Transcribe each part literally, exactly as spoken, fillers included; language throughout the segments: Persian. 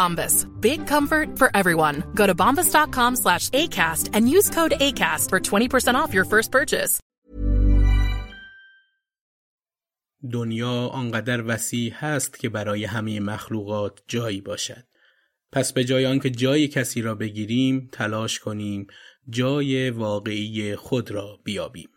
Bombas. Big comfort for everyone. Go to bombas.com slash ACAST and use code ACAST for twenty percent off your first purchase. دنیا آنقدر وسیع هست که برای همه مخلوقات جایی باشد. پس به جای آنکه جای کسی را بگیریم، تلاش کنیم جای واقعی خود را بیابیم.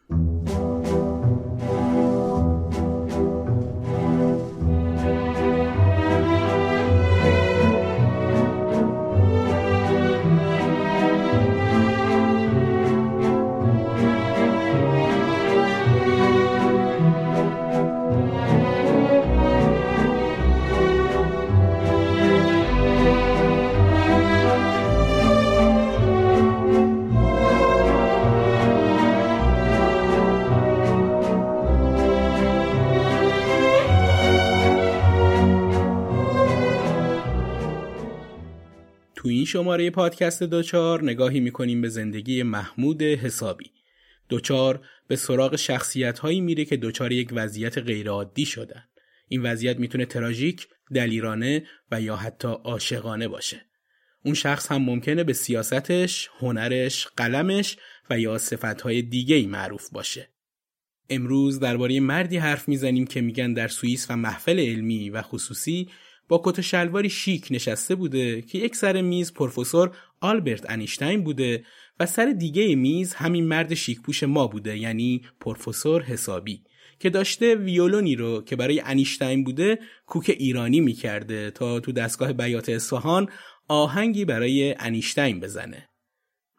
تو این شماره پادکست دوچار نگاهی می‌کنیم به زندگی محمود حسابی. دوچار به سراغ شخصیت‌هایی میره که دوچار یک وضعیت غیرعادی شدن. این وضعیت میتونه تراژیک، دلیرانه و یا حتی عاشقانه باشه. اون شخص هم ممکنه به سیاستش، هنرش، قلمش و یا صفت‌های دیگه‌ای معروف باشه. امروز درباره مردی حرف میزنیم که میگن در سوئیس و محفل علمی و خصوصی با کت و شلواری شیک نشسته بوده که یک سر میز پروفسور آلبرت انیشتین بوده و سر دیگه میز همین مرد شیک پوش ما بوده، یعنی پروفسور حسابی که داشته ویولونی رو که برای انیشتین بوده کوک ایرانی میکرده تا تو دستگاه بیات اصفهان آهنگی برای انیشتین بزنه.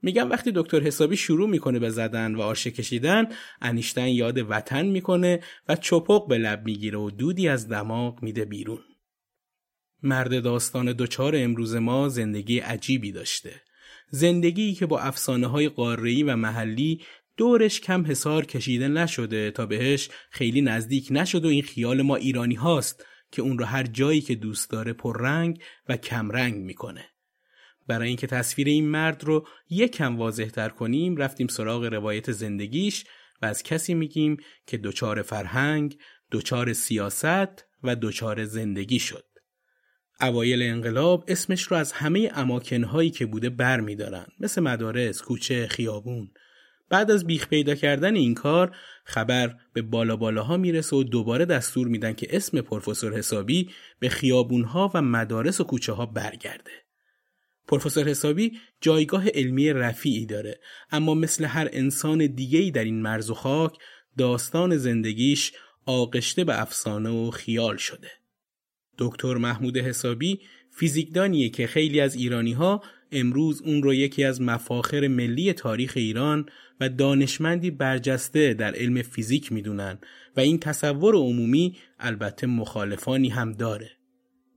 میگم وقتی دکتر حسابی شروع میکنه به زدن و آرشه کشیدن، انیشتین یاد وطن میکنه و چپق به لب میگیره و دودی از دماغ میده بیرون. مرد داستان دوچار امروز ما زندگی عجیبی داشته. زندگیی که با افسانه‌های قاره‌ای و محلی دورش کم حصار کشیده نشده تا بهش خیلی نزدیک نشد و این خیال ما ایرانی هاست که اون رو هر جایی که دوست داره پررنگ و کم رنگ میکنه. برای اینکه تصویر این مرد رو یکم واضح تر کنیم، رفتیم سراغ روایت زندگیش و از کسی میگیم که دوچار فرهنگ، دوچار سیاست و دوچار زندگی شد. اوایل انقلاب اسمش رو از همه اماکن‌هایی که بوده بر می‌دارن، مثل مدارس، کوچه، خیابون. بعد از بیخ پیدا کردن این کار، خبر به بالا بالاها میرسه و دوباره دستور میدن که اسم پروفسور حسابی به خیابون‌ها و مدارس و کوچه‌ها برگرده. پروفسور حسابی جایگاه علمی رفیعی داره، اما مثل هر انسان دیگه‌ای در این مرز و خاک، داستان زندگیش آغشته به افسانه و خیال شده. دکتر محمود حسابی فیزیکدانیه که خیلی از ایرانی‌ها امروز اون رو یکی از مفاخر ملی تاریخ ایران و دانشمندی برجسته در علم فیزیک میدونن و این تصور عمومی البته مخالفانی هم داره.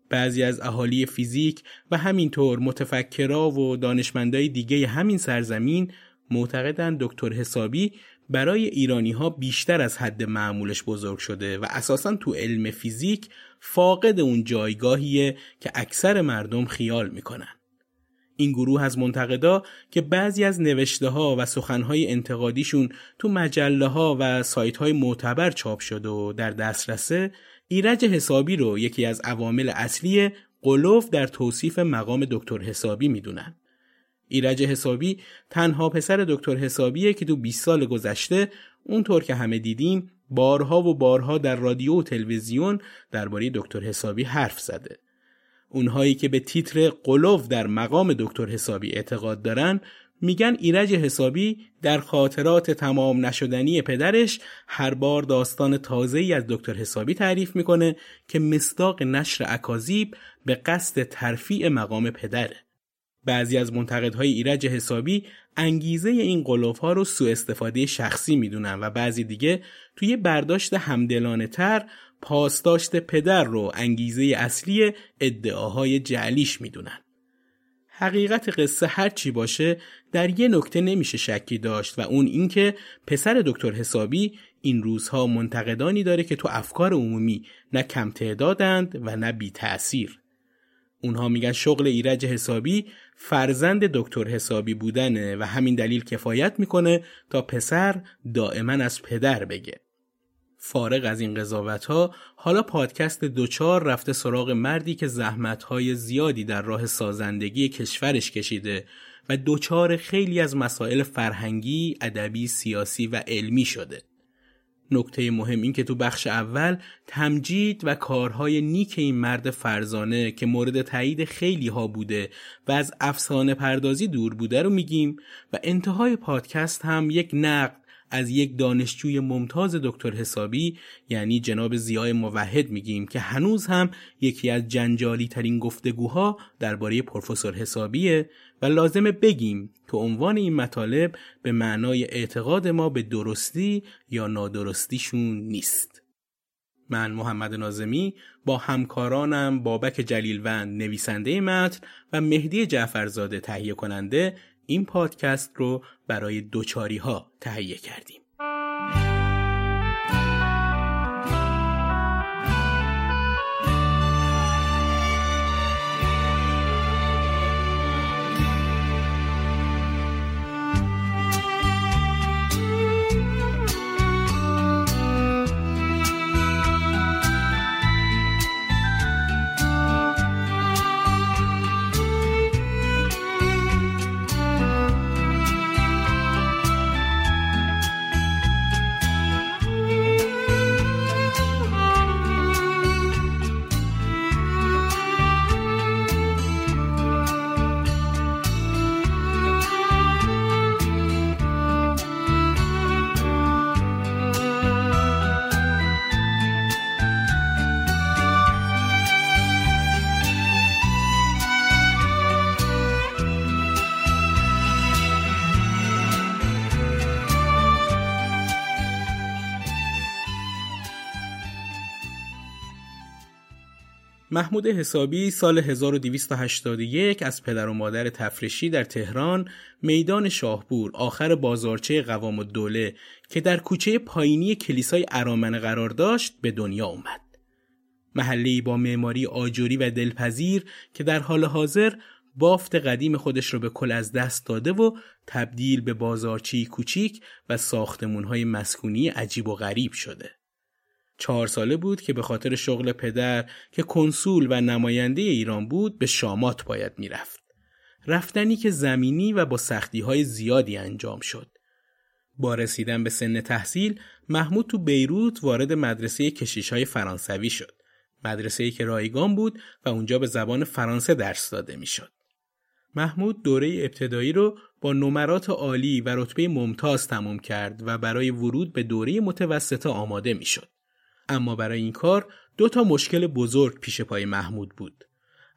بعضی از اهالی فیزیک و همینطور متفکرا و دانشمندای دیگه همین سرزمین معتقدند دکتر حسابی برای ایرانی‌ها بیشتر از حد معمولش بزرگ شده و اساساً تو علم فیزیک فاقد اون جایگاهیه که اکثر مردم خیال میکنن. این گروه از منتقدا که بعضی از نوشته‌ها و سخن‌های انتقادیشون تو مجله‌ها و سایت‌های معتبر چاپ شده و در دسترسه، ایرج حسابی رو یکی از عوامل اصلی قلوف در توصیف مقام دکتر حسابی میدونن. ایرج حسابی تنها پسر دکتر حسابیه که تو بیست سال گذشته اونطور که همه دیدیم بارها و بارها در رادیو و تلویزیون درباره دکتر حسابی حرف زده. اونهایی که به تیتر قلوف در مقام دکتر حسابی اعتقاد دارن میگن ایرج حسابی در خاطرات تمام نشدنی پدرش هر بار داستان تازه‌ای از دکتر حسابی تعریف میکنه که مصداق نشر اکاذیب به قصد ترفیع مقام پدره. بعضی از منتقدهای ایرج حسابی انگیزه این قلوف‌ها رو سوء استفاده شخصی میدونن و بعضی دیگه توی برداشت همدلانه تر پاسداشت پدر رو انگیزه اصلی ادعاهای جعلیش میدونن. حقیقت قصه هر چی باشه در یه نکته نمیشه شکی داشت و اون این که پسر دکتر حسابی این روزها منتقدانی داره که تو افکار عمومی نه کم تعدادند و نه بی تأثیر. اونها میگن شغل ایرج حسابی فرزند دکتر حسابی بودنه و همین دلیل کفایت میکنه تا پسر دائما از پدر بگه. فارغ از این قضاوت‌ها، حالا پادکست دوچار رفته سراغ مردی که زحمت‌های زیادی در راه سازندگی کشورش کشیده و دوچار خیلی از مسائل فرهنگی، ادبی، سیاسی و علمی شده. نکته مهم این که تو بخش اول تمجید و کارهای نیک این مرد فرزانه که مورد تایید خیلی ها بوده و از افسانه پردازی دور بوده رو میگیم و انتهای پادکست هم یک نقد از یک دانشجوی ممتاز دکتر حسابی یعنی جناب ضیاء موحد میگیم که هنوز هم یکی از جنجالی ترین گفتگوها درباره پروفسور حسابیه و لازمه بگیم که عنوان این مطالب به معنای اعتقاد ما به درستی یا نادرستیشون نیست. من محمد ناظمی با همکارانم بابک جلیلوند نویسنده متن و مهدی جعفرزاده تهیه کننده این پادکست رو برای دوچاری ها تهیه کردیم. محمود حسابی سال هزار و دویست و هشتاد و یک از پدر و مادر تفرشی در تهران میدان شاهپور آخر بازارچه قوام الدوله که در کوچه پایینی کلیسای ارامنه قرار داشت به دنیا اومد. محله‌ای با معماری آجری و دلپذیر که در حال حاضر بافت قدیم خودش رو به کل از دست داده و تبدیل به بازارچه‌ای کوچیک و ساختمان‌های مسکونی عجیب و غریب شده. چهار ساله بود که به خاطر شغل پدر که کنسول و نماینده ایران بود به شامات باید میرفت. رفتنی که زمینی و با سختی‌های زیادی انجام شد. با رسیدن به سن تحصیل محمود تو بیروت وارد مدرسه کشیش‌های فرانسوی شد. مدرسه‌ای که رایگان بود و اونجا به زبان فرانسه درس داده میشد. محمود دوره ابتدایی رو با نمرات عالی و رتبه ممتاز تمام کرد و برای ورود به دوره متوسطه آماده میشد. اما برای این کار دو تا مشکل بزرگ پیش پای محمود بود.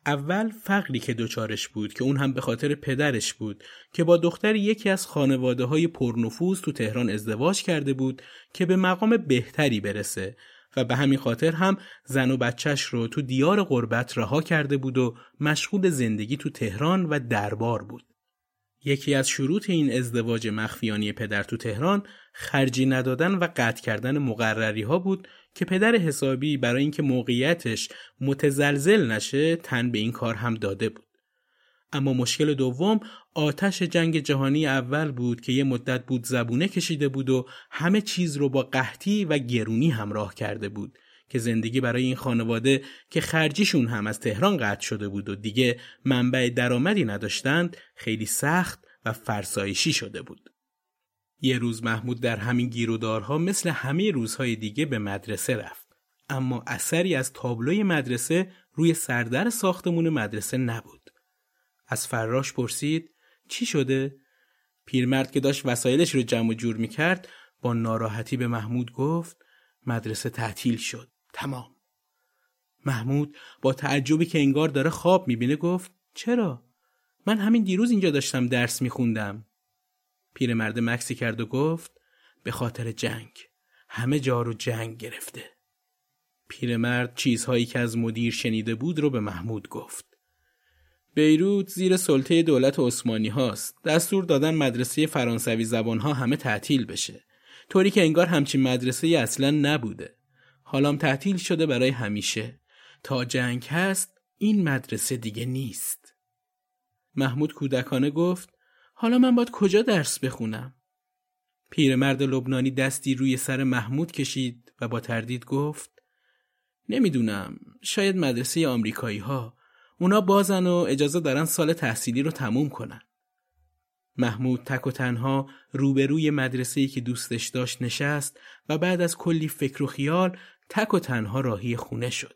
اول فقری که دوچارش بود که اون هم به خاطر پدرش بود که با دختر یکی از خانواده های پرنفوذ تو تهران ازدواج کرده بود که به مقام بهتری برسه و به همین خاطر هم زن و بچهش رو تو دیار غربت رها کرده بود و مشغول زندگی تو تهران و دربار بود. یکی از شروط این ازدواج مخفیانه پدر تو تهران خرجی ندادن و قطع کردن مقرری ها بود که پدر حسابی برای اینکه موقعیتش متزلزل نشه تن به این کار هم داده بود. اما مشکل دوم آتش جنگ جهانی اول بود که یه مدت بود زبونه کشیده بود و همه چیز رو با قحطی و گرونی همراه کرده بود که زندگی برای این خانواده که خرجیشون هم از تهران قطع شده بود و دیگه منبع درآمدی نداشتند خیلی سخت و فرسایشی شده بود. یه روز محمود در همین گیرودارها مثل همه روزهای دیگه به مدرسه رفت، اما اثری از تابلوی مدرسه روی سردر ساختمون مدرسه نبود. از فراش پرسید چی شده؟ پیرمرد که داشت وسایلش رو جمع و جور میکرد با ناراحتی به محمود گفت مدرسه تعطیل شد. تمام. محمود با تعجبی که انگار داره خواب میبینه گفت چرا؟ من همین دیروز اینجا داشتم درس میخوندم. پیرمرد مکسی کرد و گفت به خاطر جنگ. همه جا رو جنگ گرفته. پیرمرد چیزهایی که از مدیر شنیده بود رو به محمود گفت. بیروت زیر سلطه دولت عثمانی هاست. دستور دادن مدرسه فرانسوی زبان ها همه تعطیل بشه. طوری که انگار همچین مدرسه اصلا نبوده. حالام تعطیل شده برای همیشه. تا جنگ هست این مدرسه دیگه نیست. محمود کودکانه گفت حالا من باید کجا درس بخونم؟ پیرمرد لبنانی دستی روی سر محمود کشید و با تردید گفت نمیدونم، شاید مدرسه آمریکایی ها. اونا بازن و اجازه دارن سال تحصیلی رو تموم کنن. محمود تک و تنها روبروی مدرسه‌ای که دوستش داشت نشست و بعد از کلی فکر و خیال تک و تنها راهی خونه شد.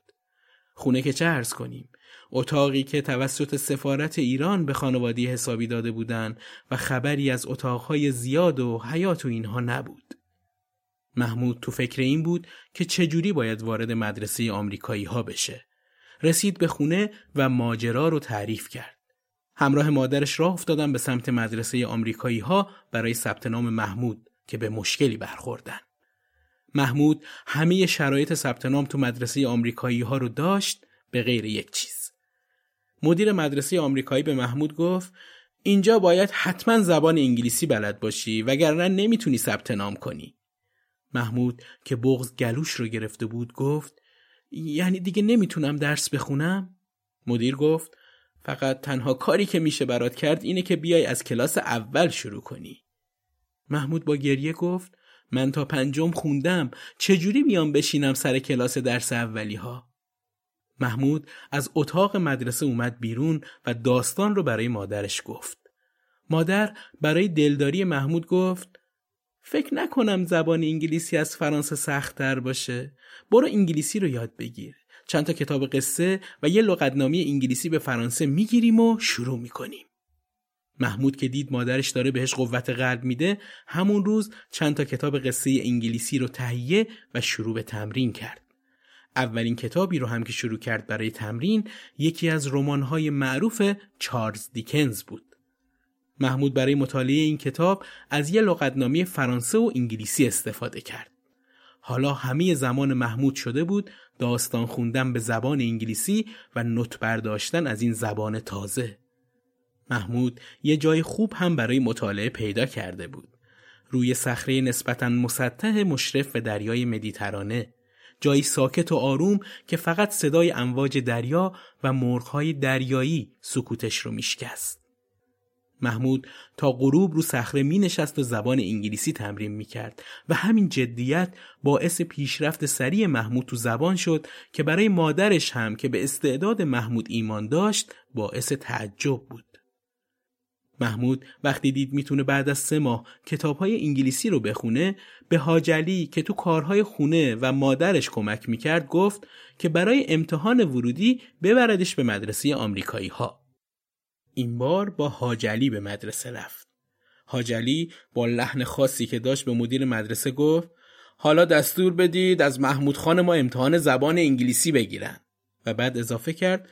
خونه که چه عرض کنیم؟ اتاقی که توسط سفارت ایران به خانواده حسابی داده بودن و خبری از اتاقهای زیاد و حیات و اینها نبود. محمود تو فکر این بود که چجوری باید وارد مدرسه آمریکایی ها بشه. رسید به خونه و ماجرا رو تعریف کرد. همراه مادرش راه افتادن به سمت مدرسه آمریکایی ها برای ثبت نام محمود که به مشکلی برخوردن. محمود همه شرایط ثبت نام تو مدرسه آمریکایی ها رو داشت به غیر یک چیز. مدیر مدرسه آمریکایی به محمود گفت اینجا باید حتما زبان انگلیسی بلد باشی وگرنه نمیتونی ثبت نام کنی. محمود که بغض گلوش رو گرفته بود گفت یعنی دیگه نمیتونم درس بخونم؟ مدیر گفت فقط تنها کاری که میشه برات کرد اینه که بیای از کلاس اول شروع کنی. محمود با گریه گفت من تا پنجم خوندم، چجوری بیام بشینم سر کلاس درس اولی ها؟ محمود از اتاق مدرسه اومد بیرون و داستان رو برای مادرش گفت. مادر برای دلداری محمود گفت فکر نکنم زبان انگلیسی از فرانسه سخت‌تر باشه. برو انگلیسی رو یاد بگیر. چند تا کتاب قصه و یه لغتنامه انگلیسی به فرانسه میگیریم و شروع میکنیم. محمود که دید مادرش داره بهش قوت قلب میده، همون روز چند تا کتاب قصه انگلیسی رو تهیه و شروع به تمرین کرد. اولین کتابی رو هم که شروع کرد برای تمرین، یکی از رمان‌های معروف چارلز دیکنز بود. محمود برای مطالعه این کتاب از یه لغتنامه فرانسه و انگلیسی استفاده کرد. حالا همه زمان محمود شده بود داستان خوندن به زبان انگلیسی و نوت برداشتن از این زبان تازه. محمود یه جای خوب هم برای مطالعه پیدا کرده بود. روی صخره نسبتاً مسطح مشرف به دریای مدیترانه، جایی ساکت و آروم که فقط صدای امواج دریا و مرغ‌های دریایی سکوتش رو میشکست. محمود تا غروب رو صخره می نشست و زبان انگلیسی تمرین می کرد و همین جدیت باعث پیشرفت سریع محمود تو زبان شد که برای مادرش هم که به استعداد محمود ایمان داشت باعث تعجب بود. محمود وقتی دید می تونه بعد از سه ماه کتابهای انگلیسی رو بخونه، به حاجلی که تو کارهای خونه و مادرش کمک می کرد گفت که برای امتحان ورودی ببردش به مدرسه آمریکایی ها. این بار با حاجلی به مدرسه رفت. حاجلی با لحن خاصی که داشت به مدیر مدرسه گفت حالا دستور بدید از محمود خان ما امتحان زبان انگلیسی بگیرن و بعد اضافه کرد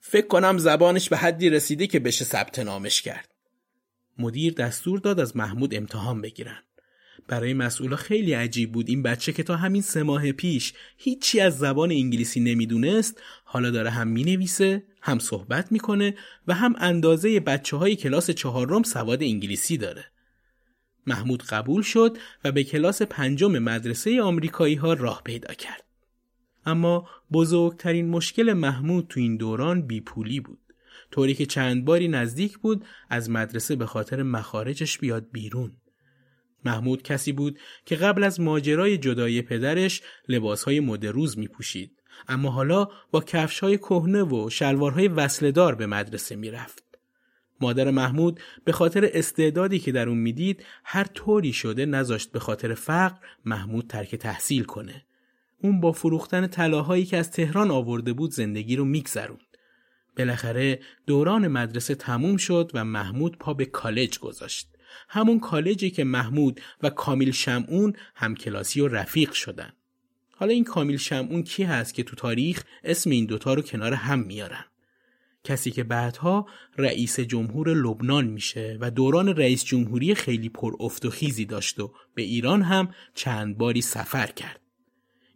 فکر کنم زبانش به حدی رسیده که بشه ثبت نامش کرد. مدیر دستور داد از محمود امتحان بگیرن. برای مسئولا خیلی عجیب بود. این بچه که تا همین سه ماه پیش هیچی از زبان انگلیسی نمیدونست، حالا داره هم مینویسه، هم صحبت میکنه و هم اندازه بچه‌های کلاس چهارم سواد انگلیسی داره. محمود قبول شد و به کلاس پنجم مدرسه آمریکایی ها راه پیدا کرد. اما بزرگترین مشکل محمود تو این دوران بیپولی بود، طوری که چند باری نزدیک بود از مدرسه به خاطر مخارجش بیاد بیرون. محمود کسی بود که قبل از ماجرای جدایی پدرش لباسهای مد روز می پوشید، اما حالا با کفش‌های کهنه و شلوارهای وصله‌دار به مدرسه می رفت. مادر محمود به خاطر استعدادی که در اون می دید هر طوری شده نذاشت به خاطر فقر محمود ترک تحصیل کنه. اون با فروختن طلاهایی که از تهران آورده بود زندگی رو می گذروند. بالاخره دوران مدرسه تموم شد و محمود پا به کالج گذاشت. همون کالجی که محمود و کامیل شمعون همکلاسی و رفیق شدن. حالا این کامیل شمعون کی هست که تو تاریخ اسم این دوتا رو کنار هم میارن؟ کسی که بعدها رئیس جمهور لبنان میشه و دوران رئیس جمهوری خیلی پر افت و خیزی داشت و به ایران هم چند باری سفر کرد.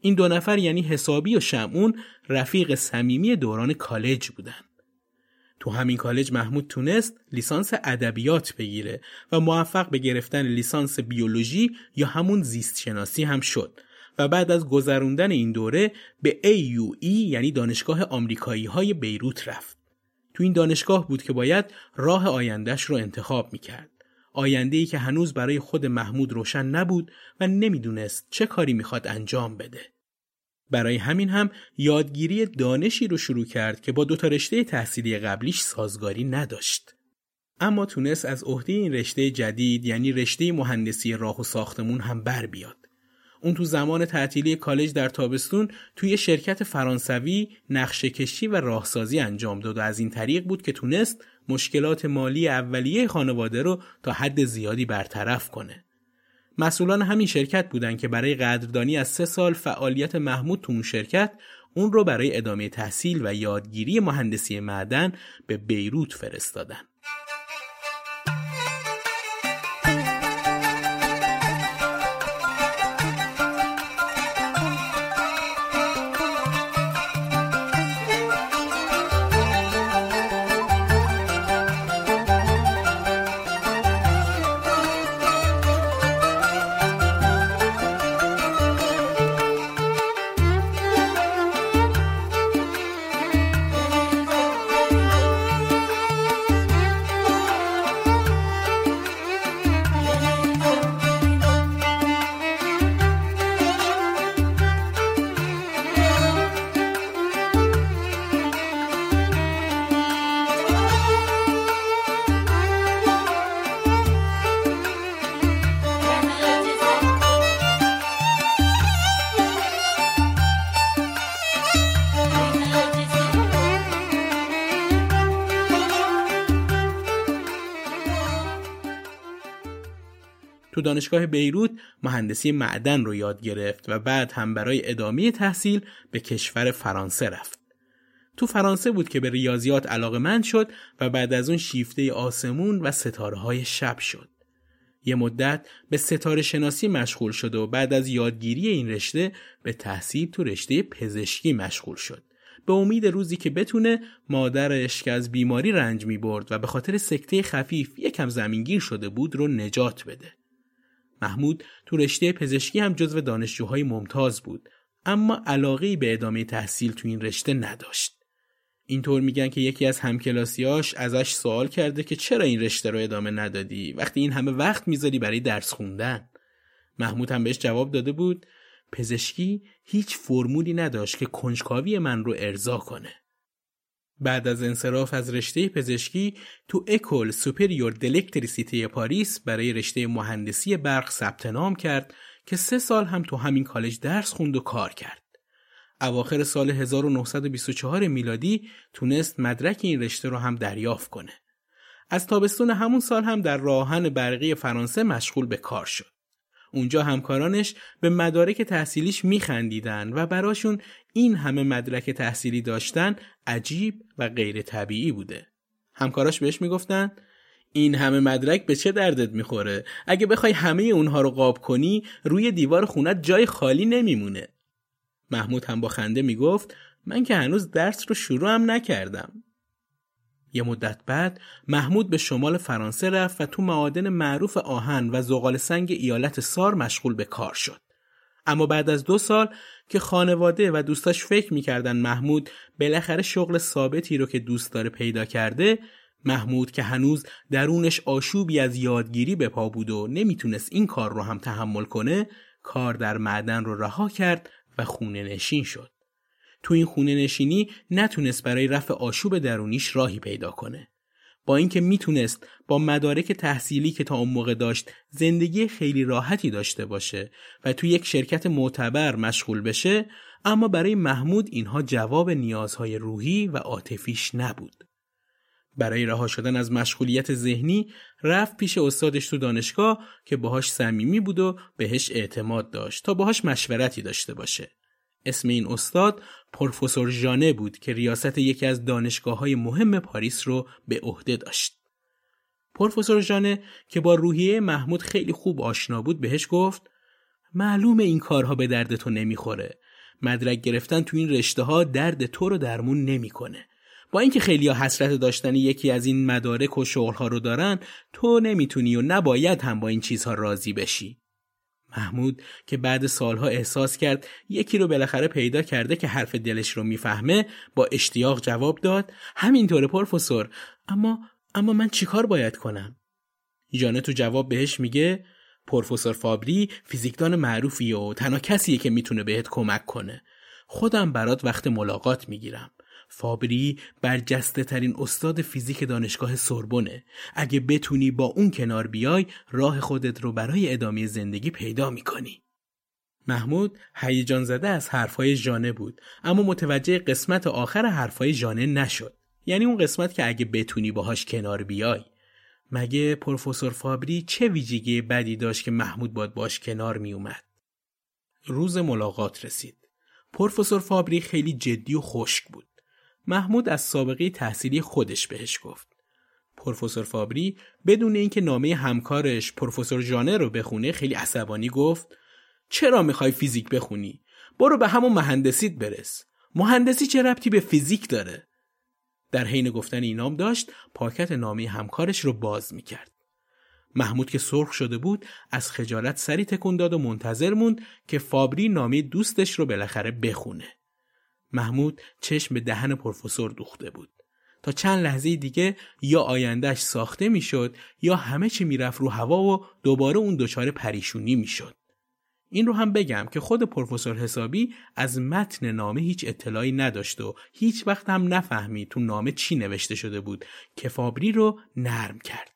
این دو نفر یعنی حسابی و شمعون رفیق صمیمی دوران کالج بودن. تو همین کالج محمود تونست لیسانس ادبیات بگیره و موفق به گرفتن لیسانس بیولوژی یا همون زیست شناسی هم شد و بعد از گذروندن این دوره به ای یو ای یعنی دانشگاه آمریکایی های بیروت رفت. تو این دانشگاه بود که باید راه آیندهش رو انتخاب میکرد. آینده‌ای که هنوز برای خود محمود روشن نبود و نمیدونست چه کاری میخواد انجام بده. برای همین هم یادگیری دانشی رو شروع کرد که با دوتا رشته تحصیلی قبلیش سازگاری نداشت. اما تونست از عهده این رشته جدید یعنی رشته مهندسی راه و ساختمون هم بر بیاد. اون تو زمان تعطیلی کالج در تابستون توی شرکت فرانسوی نقشه کشی و راهسازی انجام داد و از این طریق بود که تونست مشکلات مالی اولیه خانواده رو تا حد زیادی برطرف کنه. مسئولان همین شرکت بودن که برای قدردانی از سه سال فعالیت محمود تو اون شرکت اون رو برای ادامه تحصیل و یادگیری مهندسی معدن به بیروت فرستادن. دانشگاه بیروت مهندسی معدن رو یاد گرفت و بعد هم برای ادامه تحصیل به کشور فرانسه رفت. تو فرانسه بود که به ریاضیات علاقه‌مند شد و بعد از اون شیفته آسمون و ستاره‌های شب شد. یه مدت به ستاره شناسی مشغول شد و بعد از یادگیری این رشته به تحصیل تو رشته پزشکی مشغول شد، به امید روزی که بتونه مادرش که از بیماری رنج می‌برد و به خاطر سکته خفیف یکم زمینگیر شده بود رو نجات بده. محمود تو رشته پزشکی هم جزو دانشجوهای ممتاز بود، اما علاقه‌ای به ادامه تحصیل تو این رشته نداشت. اینطور میگن که یکی از همکلاسیاش ازش سوال کرده که چرا این رشته رو ادامه ندادی وقتی این همه وقت میذاری برای درس خوندن؟ محمود هم بهش جواب داده بود پزشکی هیچ فرمولی نداشت که کنجکاوی من رو ارضا کنه. بعد از انصراف از رشته پزشکی تو اکول سوپریور دلکتریسیته پاریس برای رشته مهندسی برق ثبت نام کرد که سه سال هم تو همین کالج درس خوند و کار کرد. اواخر سال هزار و نهصد و بیست و چهار میلادی تونست مدرک این رشته رو هم دریافت کنه. از تابستون همون سال هم در راهن برقی فرانسه مشغول به کار شد. اونجا همکارانش به مدارک تحصیلیش میخندیدن و براشون این همه مدرک تحصیلی داشتن عجیب و غیر طبیعی بوده. همکاراش بهش میگفتن این همه مدرک به چه دردت میخوره؟ اگه بخوای همه اونها رو قاب کنی روی دیوار خونت جای خالی نمیمونه. محمود هم با خنده میگفت من که هنوز درس رو شروع هم نکردم. یه مدت بعد محمود به شمال فرانسه رفت و تو معادن معروف آهن و زغال سنگ ایالت سار مشغول به کار شد. اما بعد از دو سال که خانواده و دوستاش فکر میکردن محمود بالاخره شغل ثابتی رو که دوست داره پیدا کرده، محمود که هنوز درونش آشوبی از یادگیری به پا بود و نمیتونست این کار رو هم تحمل کنه، کار در معدن رو رها کرد و خونه نشین شد. تو این خونه نشینی نتونست برای رفع آشوب درونیش راهی پیدا کنه. با اینکه میتونست با مدارک تحصیلی که تا اون موقع داشت زندگی خیلی راحتی داشته باشه و تو یک شرکت معتبر مشغول بشه، اما برای محمود اینها جواب نیازهای روحی و عاطفیش نبود. برای رها شدن از مشغولیت ذهنی رفت پیش استادش تو دانشگاه که باهاش صمیمی بود و بهش اعتماد داشت تا باهاش مشورتی داشته باشه. اسم این استاد پروفسور ژانه بود که ریاست یکی از دانشگاه‌های مهم پاریس رو به عهده داشت. پروفسور ژانه که با روحیه محمود خیلی خوب آشنا بود بهش گفت معلومه این کارها به درد تو نمیخوره. مدرک گرفتن تو این رشته‌ها درد تو رو درمون نمیکنه. با اینکه خیلی‌ها حسرت داشتن یکی از این مدارک و شغل‌ها رو دارن، تو نمیتونی و نباید هم با این چیزها راضی بشی. محمود که بعد سالها احساس کرد یکی رو بالاخره پیدا کرده که حرف دلش رو میفهمه، با اشتیاق جواب داد همینطوره پروفسور، اما اما من چیکار باید کنم؟ ژانه تو جواب بهش میگه پروفسور فابری فیزیکدان معروفیه و تنها کسیه که میتونه بهت کمک کنه. خودم برات وقت ملاقات میگیرم. فابری برجسته ترین استاد فیزیک دانشگاه سوربونه. اگه بتونی با اون کنار بیای راه خودت رو برای ادامه زندگی پیدا میکنی. محمود هیجان زده از حرفای ژانه بود، اما متوجه قسمت آخر حرفای ژانه نشد، یعنی اون قسمت که اگه بتونی باهاش کنار بیای. مگه پروفسور فابری چه ویژگی بدی داشت که محمود باید باش کنار میومد؟ روز ملاقات رسید. پروفسور فابری خیلی جدی و خشک بود. محمود از سابقه تحصیلی خودش بهش گفت. پروفسور فابری بدون اینکه نامه همکارش پروفسور ژانه رو بخونه خیلی عصبانی گفت چرا میخوای فیزیک بخونی؟ برو به همون مهندسیت برس. مهندسی چه ربطی به فیزیک داره؟ در حین گفتن اینام داشت پاکت نامه همکارش رو باز میکرد. محمود که سرخ شده بود از خجالت سری تکون داد و منتظر موند که فابری نامه دوستش رو بالاخره بخونه. محمود چشم به دهن پروفسور دوخته بود. تا چند لحظه دیگه یا آیندهش ساخته میشد یا همه چی میرفت رو هوا و دوباره اون دچار پریشونی میشد. این رو هم بگم که خود پروفسور حسابی از متن نامه هیچ اطلاعی نداشت و هیچ وقت هم نفهمید تو نامه چی نوشته شده بود که فابری رو نرم کرد.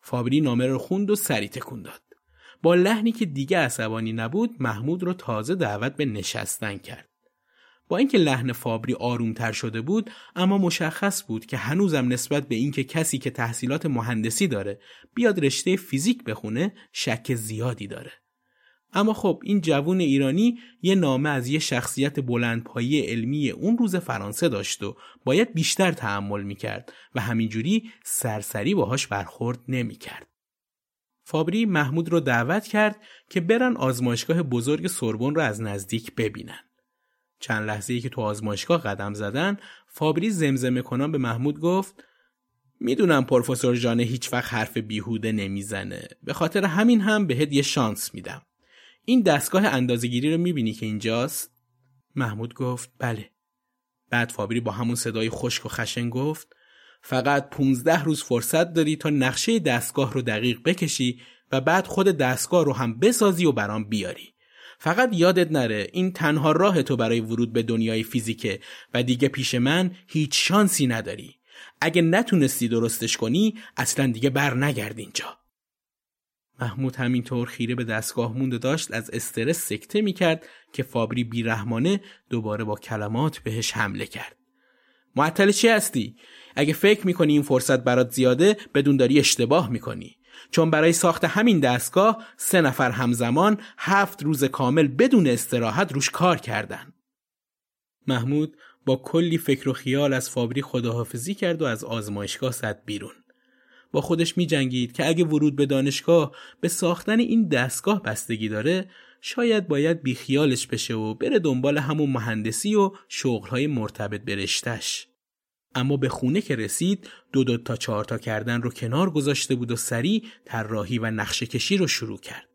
فابری نامه رو خوند و سری تکون داد. با لحنی که دیگه عصبانی نبود محمود رو تازه دعوت به نشستن کرد. با اینکه لحن فابری آرومتر شده بود، اما مشخص بود که هنوزم نسبت به اینکه کسی که تحصیلات مهندسی داره بیاد رشته فیزیک بخونه شک زیادی داره. اما خب این جوون ایرانی یه نامه از یه شخصیت بلندپایه علمی اون روز فرانسه داشت و باید بیشتر تحمل میکرد و همینجوری سرسری باهاش برخورد نمیکرد. فابری محمود رو دعوت کرد که برن آزمایشگاه بزرگ سوربن رو از نزدیک ببینن. چند لحظه‌ای که تو آزمایشگاه قدم زدن، فابری زمزمه کنان به محمود گفت میدونم پروفسور ژانه هیچ وقت حرف بیهوده نمیزنه. به خاطر همین هم بهت یه شانس میدم. این دستگاه اندازه‌گیری رو میبینی که اینجاست؟ محمود گفت بله. بعد فابری با همون صدای خشک و خشن گفت فقط پونزده روز فرصت داری تا نقشه دستگاه رو دقیق بکشی و بعد خود دستگاه رو هم بسازی و برام بیاری. فقط یادت نره این تنها راه تو برای ورود به دنیای فیزیکه و دیگه پیش من هیچ شانسی نداری. اگه نتونستی درستش کنی اصلا دیگه بر نگرد اینجا. محمود همینطور خیره به دستگاه موند و داشت از استرس سکته میکرد که فابری بیرحمانه دوباره با کلمات بهش حمله کرد. معطل چی هستی؟ اگه فکر میکنی این فرصت برات زیاده بدون داری اشتباه میکنی. چون برای ساخت همین دستگاه سه نفر همزمان هفت روز کامل بدون استراحت روش کار کردن. محمود با کلی فکر و خیال از فابری خداحافظی کرد و از آزمایشگاه زد بیرون. با خودش می‌جنگید که اگه ورود به دانشگاه به ساختن این دستگاه بستگی داره، شاید باید بیخیالش بشه و بره دنبال همون مهندسی و شغل‌های مرتبط به رشته‌ش. اما به خونه که رسید، دو دو تا چهار تا کردن رو کنار گذاشته بود و سریع طراحی و نقشه کشی رو شروع کرد.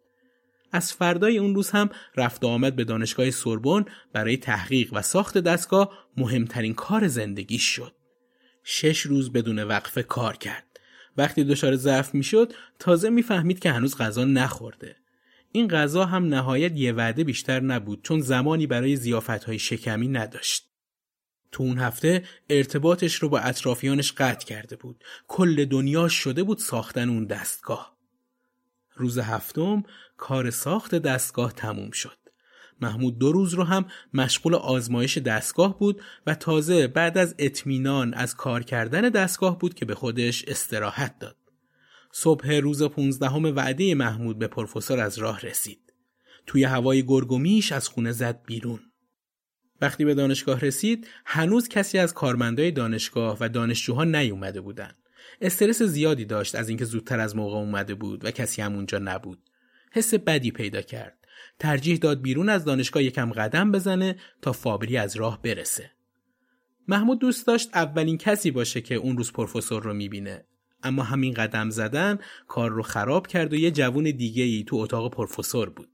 از فردای اون روز هم رفت و آمد به دانشگاه سوربن برای تحقیق و ساخت دستگاه مهمترین کار زندگیش شد. شش روز بدون وقفه کار کرد. وقتی دچار ضعف میشد، تازه میفهمید که هنوز غذا نخورده. این غذا هم نهایت یه وعده بیشتر نبود، چون زمانی برای ضیافت‌های شکمی نداشت. تو اون هفته ارتباطش رو با اطرافیانش قطع کرده بود. کل دنیا شده بود ساختن اون دستگاه. روز هفتم کار ساخت دستگاه تموم شد. محمود دو روز رو هم مشغول آزمایش دستگاه بود و تازه بعد از اطمینان از کار کردن دستگاه بود که به خودش استراحت داد. صبح روز پانزدهم وعده محمود به پروفسور از راه رسید. توی هوای گرگومیش از خونه زد بیرون. وقتی به دانشگاه رسید، هنوز کسی از کارمندای دانشگاه و دانشجوها نیومده بودن. استرس زیادی داشت از اینکه زودتر از موقع اومده بود و کسی هم اونجا نبود. حس بدی پیدا کرد. ترجیح داد بیرون از دانشگاه یکم قدم بزنه تا فابری از راه برسه. محمود دوست داشت اولین کسی باشه که اون روز پروفسور رو میبینه. اما همین قدم زدن کار رو خراب کرد و یه جوون دیگه‌ای تو اتاق پروفسور بود.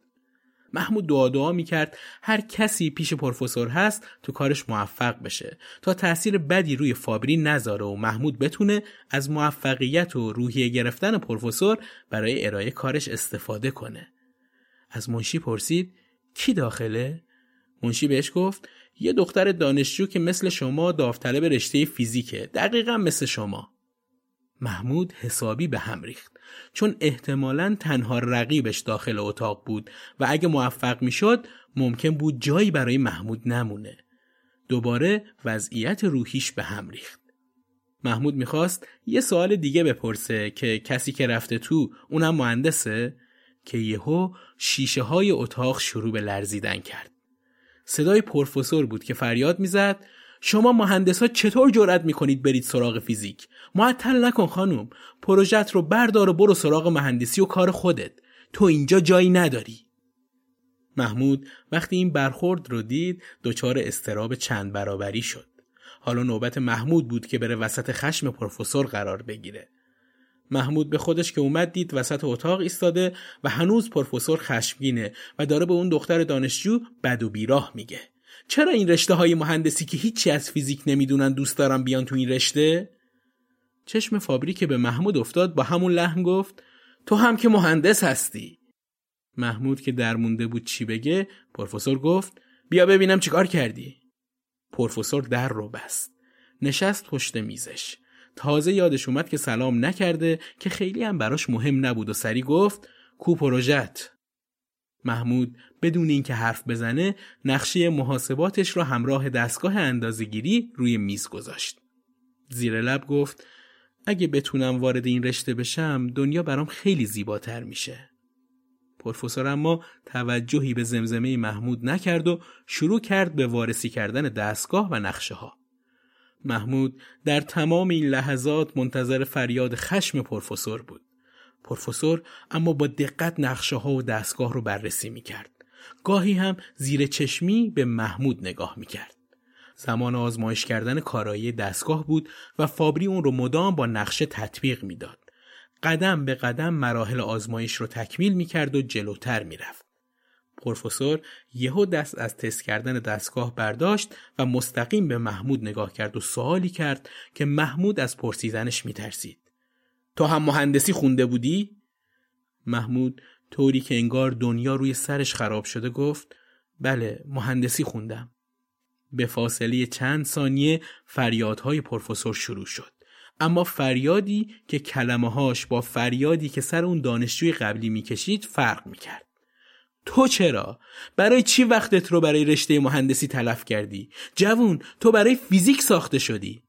محمود دعا دعا میکرد هر کسی پیش پروفسور هست تو کارش موفق بشه تا تأثیر بدی روی فابری نذاره و محمود بتونه از موفقیت و روحیه گرفتن پروفسور برای ارائه کارش استفاده کنه. از منشی پرسید کی داخله؟ منشی بهش گفت یه دختر دانشجو که مثل شما داوطلب رشته فیزیکه، دقیقا مثل شما. محمود حسابی به هم ریخت، چون احتمالاً تنها رقیبش داخل اتاق بود و اگه موفق میشد ممکن بود جایی برای محمود نمونه. دوباره وضعیت روحیش به هم ریخت. محمود میخواست یه سوال دیگه بپرسه که کسی که رفته تو اونم مهندسه، که یهو شیشه های اتاق شروع به لرزیدن کرد. صدای پروفسور بود که فریاد میزد شما مهندسا چطور جرئت میکنید برید سراغ فیزیک؟ معطل نکن خانم، پروژت رو بردار و برو سراغ مهندسی و کار خودت، تو اینجا جایی نداری. محمود وقتی این برخورد رو دید دچار اضطراب چند برابری شد. حالا نوبت محمود بود که بره وسط خشم پروفسور قرار بگیره. محمود به خودش که اومد دید وسط اتاق ایستاده و هنوز پروفسور خشمگینه و داره به اون دختر دانشجو بد و بیراه میگه. چرا این رشته های مهندسی که هیچی از فیزیک نمیدونن دوست دارن بیان تو این رشته؟ چشم فابری که به محمود افتاد با همون لحن گفت تو هم که مهندس هستی. محمود که درمونده بود چی بگه، پروفسور گفت بیا ببینم چیکار کردی. پروفسور در رو بست، نشست پشت میزش. تازه یادش اومد که سلام نکرده که خیلی هم براش مهم نبود و سری گفت کو پروژت؟ محمود بدون اینکه حرف بزنه نقشه محاسباتش رو همراه دستگاه اندازه‌گیری روی میز گذاشت. زیر لب گفت اگه بتونم وارد این رشته بشم دنیا برام خیلی زیباتر میشه. پروفسور اما توجهی به زمزمه محمود نکرد و شروع کرد به وارسی کردن دستگاه و نقشه ها. محمود در تمام این لحظات منتظر فریاد خشم پروفسور بود. پروفسور اما با دقت نقشه ها و دستگاه رو بررسی میکرد. گاهی هم زیر چشمی به محمود نگاه میکرد. زمان آزمایش کردن کارایی دستگاه بود و فابری اون رو مدام با نقشه تطبیق میداد. قدم به قدم مراحل آزمایش رو تکمیل میکرد و جلوتر میرفت. پروفسور یهو دست از تست کردن دستگاه برداشت و مستقیم به محمود نگاه کرد و سوالی کرد که محمود از پرسیدنش میترسید. تو هم مهندسی خونده بودی؟ محمود طوری که انگار دنیا روی سرش خراب شده گفت بله مهندسی خوندم. به فاصله چند ثانیه فریادهای پروفسور شروع شد، اما فریادی که کلمه‌هاش با فریادی که سر اون دانشجوی قبلی میکشید فرق میکرد. تو چرا؟ برای چی وقتت رو برای رشته مهندسی تلف کردی؟ جوون، تو برای فیزیک ساخته شدی.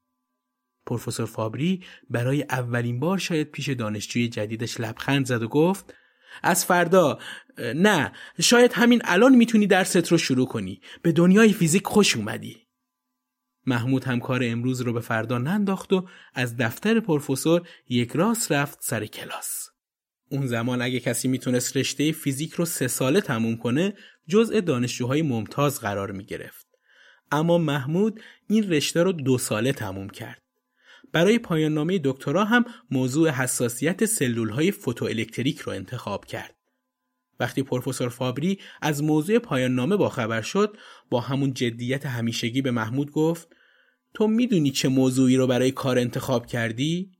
پروفسور فابری برای اولین بار شاید پیش دانشجوی جدیدش لبخند زد و گفت از فردا، نه شاید همین الان میتونی درست رو شروع کنی، به دنیای فیزیک خوش اومدی. محمود هم کار امروز رو به فردا ننداخت و از دفتر پروفسور یک راست رفت سر کلاس. اون زمان اگه کسی میتونست رشته فیزیک رو سه ساله تموم کنه، جزء دانشجوهای ممتاز قرار میگرفت. اما محمود این رشته رو دو ساله تموم کرد. برای پایان نامه دکترا هم موضوع حساسیت سلولهای فوتوالکتریک رو انتخاب کرد. وقتی پروفسور فابری از موضوع پایان نامه باخبر شد، با همون جدیت همیشگی به محمود گفت: تو میدونی چه موضوعی رو برای کار انتخاب کردی؟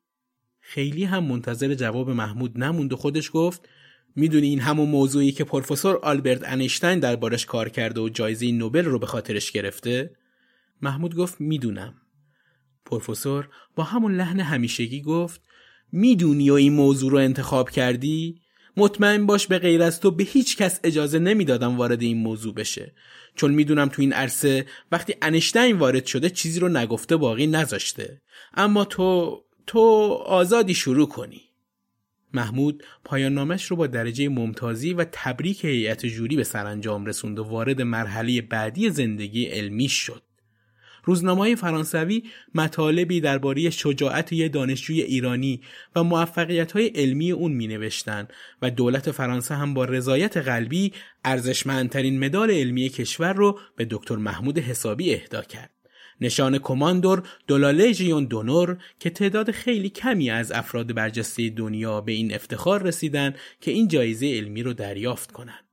خیلی هم منتظر جواب محمود نموند و خودش گفت: میدونی این همون موضوعی که پروفسور آلبرت انیشتین دربارش کار کرده و جایزه نوبل رو به خاطرش گرفته؟ محمود گفت: میدونم. پروفسور با همون لحن همیشگی گفت: میدونی و این موضوع رو انتخاب کردی؟ مطمئن باش به غیر از تو به هیچ کس اجازه نمیدادم وارد این موضوع بشه، چون میدونم تو این عرصه وقتی انیشتین وارد شده چیزی رو نگفته باقی نذاشته. اما تو تو آزادی شروع کنی. محمود پایان نامش رو با درجه ممتازی و تبریک هیئت جوری به سرانجام رسوند و وارد مرحله بعدی زندگی علمی شد. روزنامه‌های فرانسوی مطالبی درباره شجاعت یک دانشجوی ایرانی و موفقیت‌های علمی اون می‌نوشتند و دولت فرانسه هم با رضایت قلبی ارزشمندترین مدال علمی کشور رو به دکتر محمود حسابی اهدا کرد. نشان کماندور دولالژیون دونور که تعداد خیلی کمی از افراد برجسته دنیا به این افتخار رسیدن که این جایزه علمی رو دریافت کنند.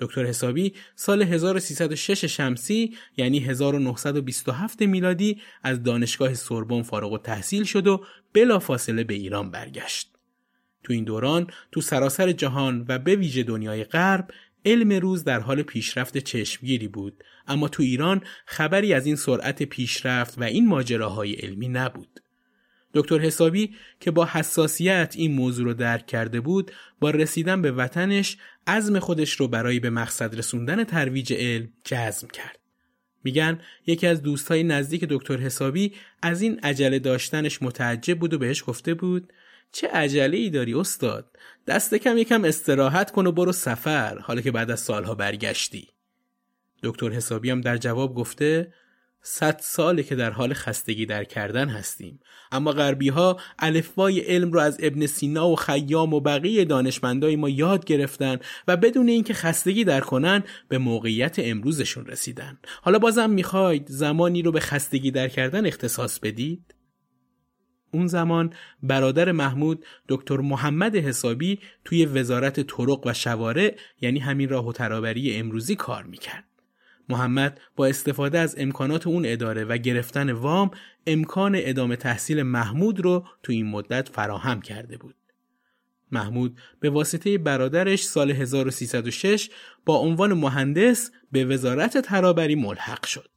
دکتر حسابی سال هزار و سیصد و شش شمسی یعنی هزار و نهصد و بیست و هفت میلادی از دانشگاه سوربن فارغ التحصیل شد و بلافاصله به ایران برگشت. تو این دوران تو سراسر جهان و به ویژه دنیای غرب علم روز در حال پیشرفت چشمگیری بود، اما تو ایران خبری از این سرعت پیشرفت و این ماجراهای علمی نبود. دکتر حسابی که با حساسیت این موضوع رو درک کرده بود، با رسیدن به وطنش عزم خودش رو برای به مقصد رسوندن ترویج علم جزم کرد. میگن یکی از دوستای نزدیک دکتر حسابی از این عجله داشتنش متعجب بود و بهش گفته بود: چه عجله‌ای داری استاد؟ دست کم یکم استراحت کن و برو سفر، حالا که بعد از سالها برگشتی. دکتر حسابی هم در جواب گفته: صد ساله که در حال خستگی در کردن هستیم، اما غربی ها الفبای علم رو از ابن سینا و خیام و بقیه دانشمندای ما یاد گرفتن و بدون اینکه خستگی در کنن به موقعیت امروزشون رسیدن. حالا بازم میخواید زمانی رو به خستگی در کردن اختصاص بدید؟ اون زمان برادر محمود دکتر محمد حسابی توی وزارت طرق و شوارع یعنی همین راه و ترابری امروزی کار میکرد. محمد با استفاده از امکانات اون اداره و گرفتن وام امکان ادامه تحصیل محمود رو تو این مدت فراهم کرده بود. محمود به واسطه برادرش سال هزار و سیصد و شش با عنوان مهندس به وزارت ترابری ملحق شد.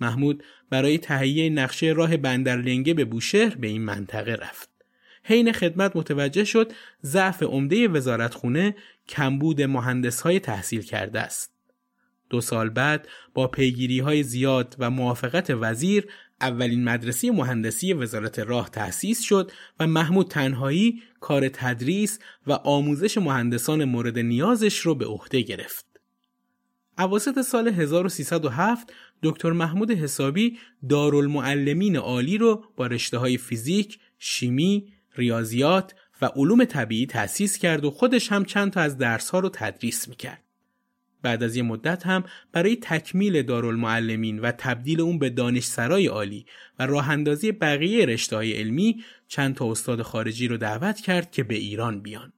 محمود برای تهیه نقشه راه بندرلنگه به بوشهر به این منطقه رفت. حین خدمت متوجه شد ضعف عمده وزارتخونه کمبود مهندس‌های تحصیل کرده است. دو سال بعد با پیگیری‌های زیاد و موافقت وزیر اولین مدرسه مهندسی وزارت راه تأسیس شد و محمود تنهایی کار تدریس و آموزش مهندسان مورد نیازش رو به عهده گرفت. اواسط سال هزار و سیصد و هفت دکتر محمود حسابی دارالمعلمین عالی رو با رشته‌های فیزیک، شیمی، ریاضیات و علوم طبیعی تأسیس کرد و خودش هم چند تا از درس‌ها رو تدریس می‌کرد. بعد از یه مدت هم برای تکمیل دارالمعلمین و تبدیل اون به دانشسرای عالی و راه‌اندازی بقیه رشته‌های علمی چند تا استاد خارجی رو دعوت کرد که به ایران بیان.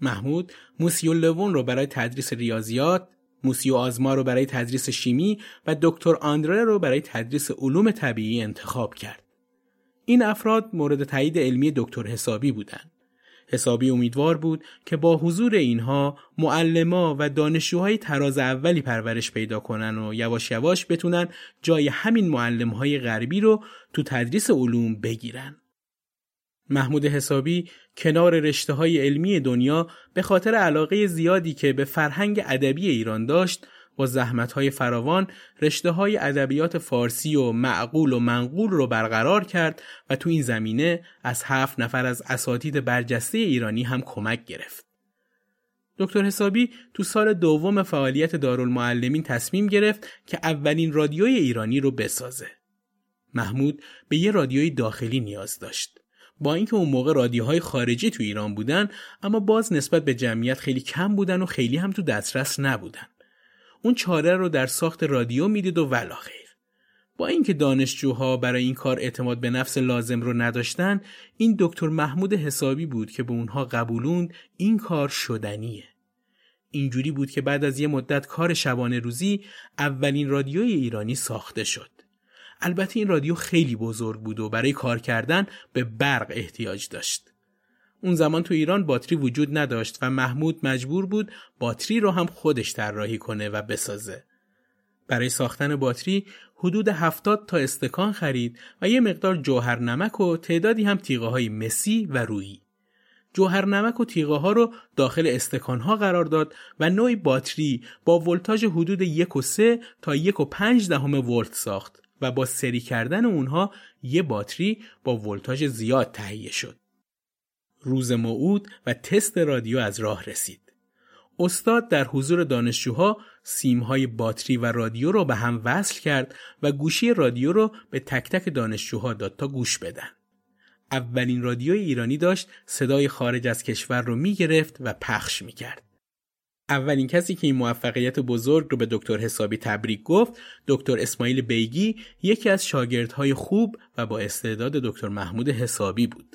محمود موسیو لوون رو برای تدریس ریاضیات، موسیو آزما رو برای تدریس شیمی و دکتر آندره رو برای تدریس علوم طبیعی انتخاب کرد. این افراد مورد تایید علمی دکتر حسابی بودند. حسابی امیدوار بود که با حضور اینها معلم‌ها و دانشجوهای تراز اولی پرورش پیدا کنن و یواش یواش بتونن جای همین معلم‌های غربی رو تو تدریس علوم بگیرن. محمود حسابی کنار رشته‌های علمی دنیا به خاطر علاقه زیادی که به فرهنگ ادبی ایران داشت با زحمت‌های فراوان رشته‌های ادبیات فارسی و معقول و منقول رو برقرار کرد و تو این زمینه از هفت نفر از اساتید برجسته ایرانی هم کمک گرفت. دکتر حسابی تو سال دوم فعالیت دارالمعلمین تصمیم گرفت که اولین رادیوی ایرانی رو بسازه. محمود به یه رادیوی داخلی نیاز داشت. با اینکه اون موقع رادیوهای خارجی تو ایران بودن، اما باز نسبت به جمعیت خیلی کم بودن و خیلی هم تو دسترس نبودن. اون چاره رو در ساخت رادیو میدید و ولا خیر. با اینکه دانشجوها برای این کار اعتماد به نفس لازم رو نداشتن، این دکتر محمود حسابی بود که به اونها قبولوند این کار شدنیه. اینجوری بود که بعد از یه مدت کار شبانه روزی اولین رادیوی ایرانی ساخته شد. البته این رادیو خیلی بزرگ بود و برای کار کردن به برق احتیاج داشت. اون زمان تو ایران باتری وجود نداشت و محمود مجبور بود باتری رو هم خودش طراحی کنه و بسازه. برای ساختن باتری حدود هفتاد تا استکان خرید و یه مقدار جوهر نمک و تعدادی هم تیغه های مسی و رویی. جوهر نمک و تیغه ها رو داخل استکان ها قرار داد و نوع باتری با ولتاژ حدود یک و سه تا یک و پنج دهم ولت ساخت و با سری کردن اونها یه باتری با ولتاژ زیاد تهیه شد. روز موعود و تست رادیو از راه رسید. استاد در حضور دانشجوها سیم‌های باتری و رادیو رو به هم وصل کرد و گوشی رادیو رو به تک تک دانشجوها داد تا گوش بدن. اولین رادیوی ایرانی داشت صدای خارج از کشور رو می‌گرفت و پخش می‌کرد. اولین کسی که این موفقیت بزرگ رو به دکتر حسابی تبریک گفت، دکتر اسماعیل بیگی، یکی از شاگردهای خوب و با استعداد دکتر محمود حسابی بود.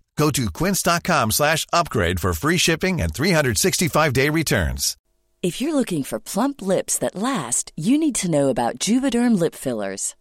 Go to quince.com slash upgrade for free shipping and three sixty-five day returns. If you're looking for plump lips that last, you need to know about Juvederm lip fillers.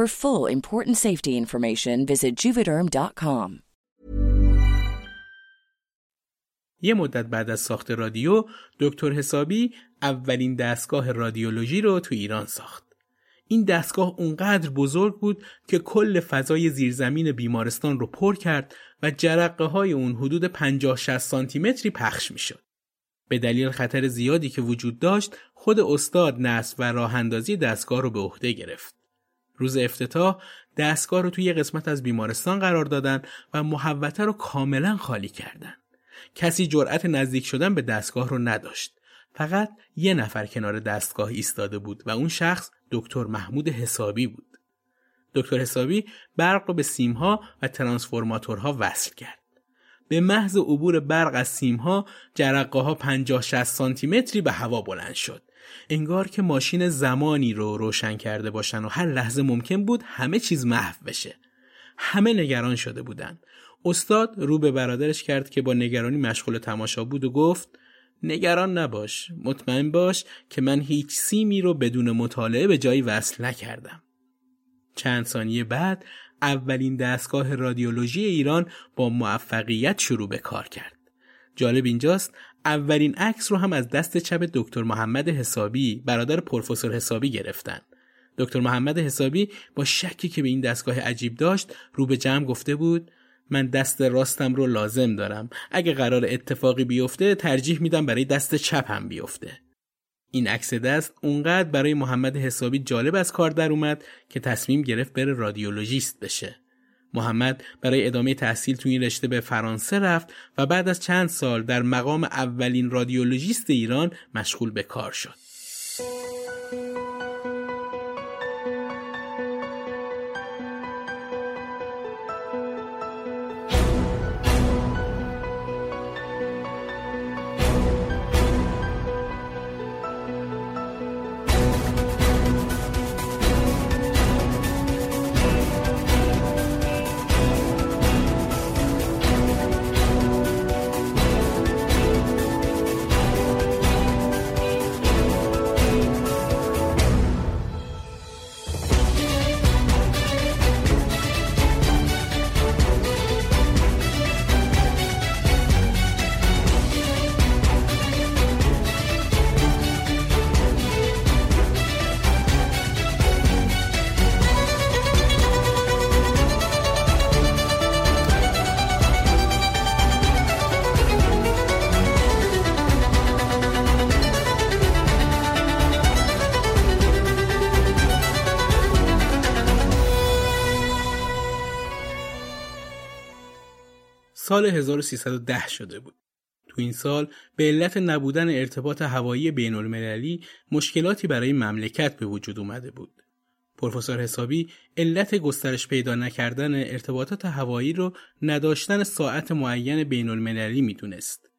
For full important safety information visit juvederm dot com. یه مدت بعد از ساخت رادیو، دکتر حسابی اولین دستگاه رادیولوژی رو تو ایران ساخت. این دستگاه اونقدر بزرگ بود که کل فضای زیرزمین بیمارستان رو پر کرد و جرقه‌های اون حدود پنجاه شصت سانتی متری پخش می‌شد. به دلیل خطر زیادی که وجود داشت، خود استاد نصب و راه‌اندازی دستگاه رو به عهده گرفت. روز افتتاح دستگاه رو توی یه قسمت از بیمارستان قرار دادن و محوطه رو کاملا خالی کردن. کسی جرأت نزدیک شدن به دستگاه رو نداشت. فقط یه نفر کنار دستگاه ایستاده بود و اون شخص دکتر محمود حسابی بود. دکتر حسابی برق رو به سیم‌ها و ترانسفورماتورها وصل کرد. به محض عبور برق از سیم‌ها، جرقه‌ها پنجاه شصت سانتیمتری به هوا بلند شد. انگار که ماشین زمانی رو روشن کرده باشن و هر لحظه ممکن بود همه چیز محو بشه. همه نگران شده بودن. استاد رو به برادرش کرد که با نگرانی مشغول تماشا بود و گفت: نگران نباش، مطمئن باش که من هیچ سیمی رو بدون مطالعه به جایی وصل نکردم. چند ثانیه بعد اولین دستگاه رادیولوژی ایران با موفقیت شروع به کار کرد. جالب اینجاست اولین عکس رو هم از دست چپ دکتر محمد حسابی، برادر پروفسور حسابی، گرفتن. دکتر محمد حسابی با شکی که به این دستگاه عجیب داشت رو به جمع گفته بود: من دست راستم رو لازم دارم. اگه قرار اتفاقی بیفته ترجیح میدم برای دست چپم بیفته. این عکس دست اونقدر برای محمد حسابی جالب از کار در اومد که تصمیم گرفت بره رادیولوژیست بشه. محمد برای ادامه تحصیل تو این رشته به فرانسه رفت و بعد از چند سال در مقام اولین رادیولوژیست ایران مشغول به کار شد. سال هزار و سیصد و ده شده بود. تو این سال به علت نبودن ارتباط هوایی بین المللی مشکلاتی برای مملکت به وجود اومده بود. پروفسور حسابی علت گسترش پیدا نکردن ارتباطات هوایی رو نداشتن ساعت معین بین المللی می دونست.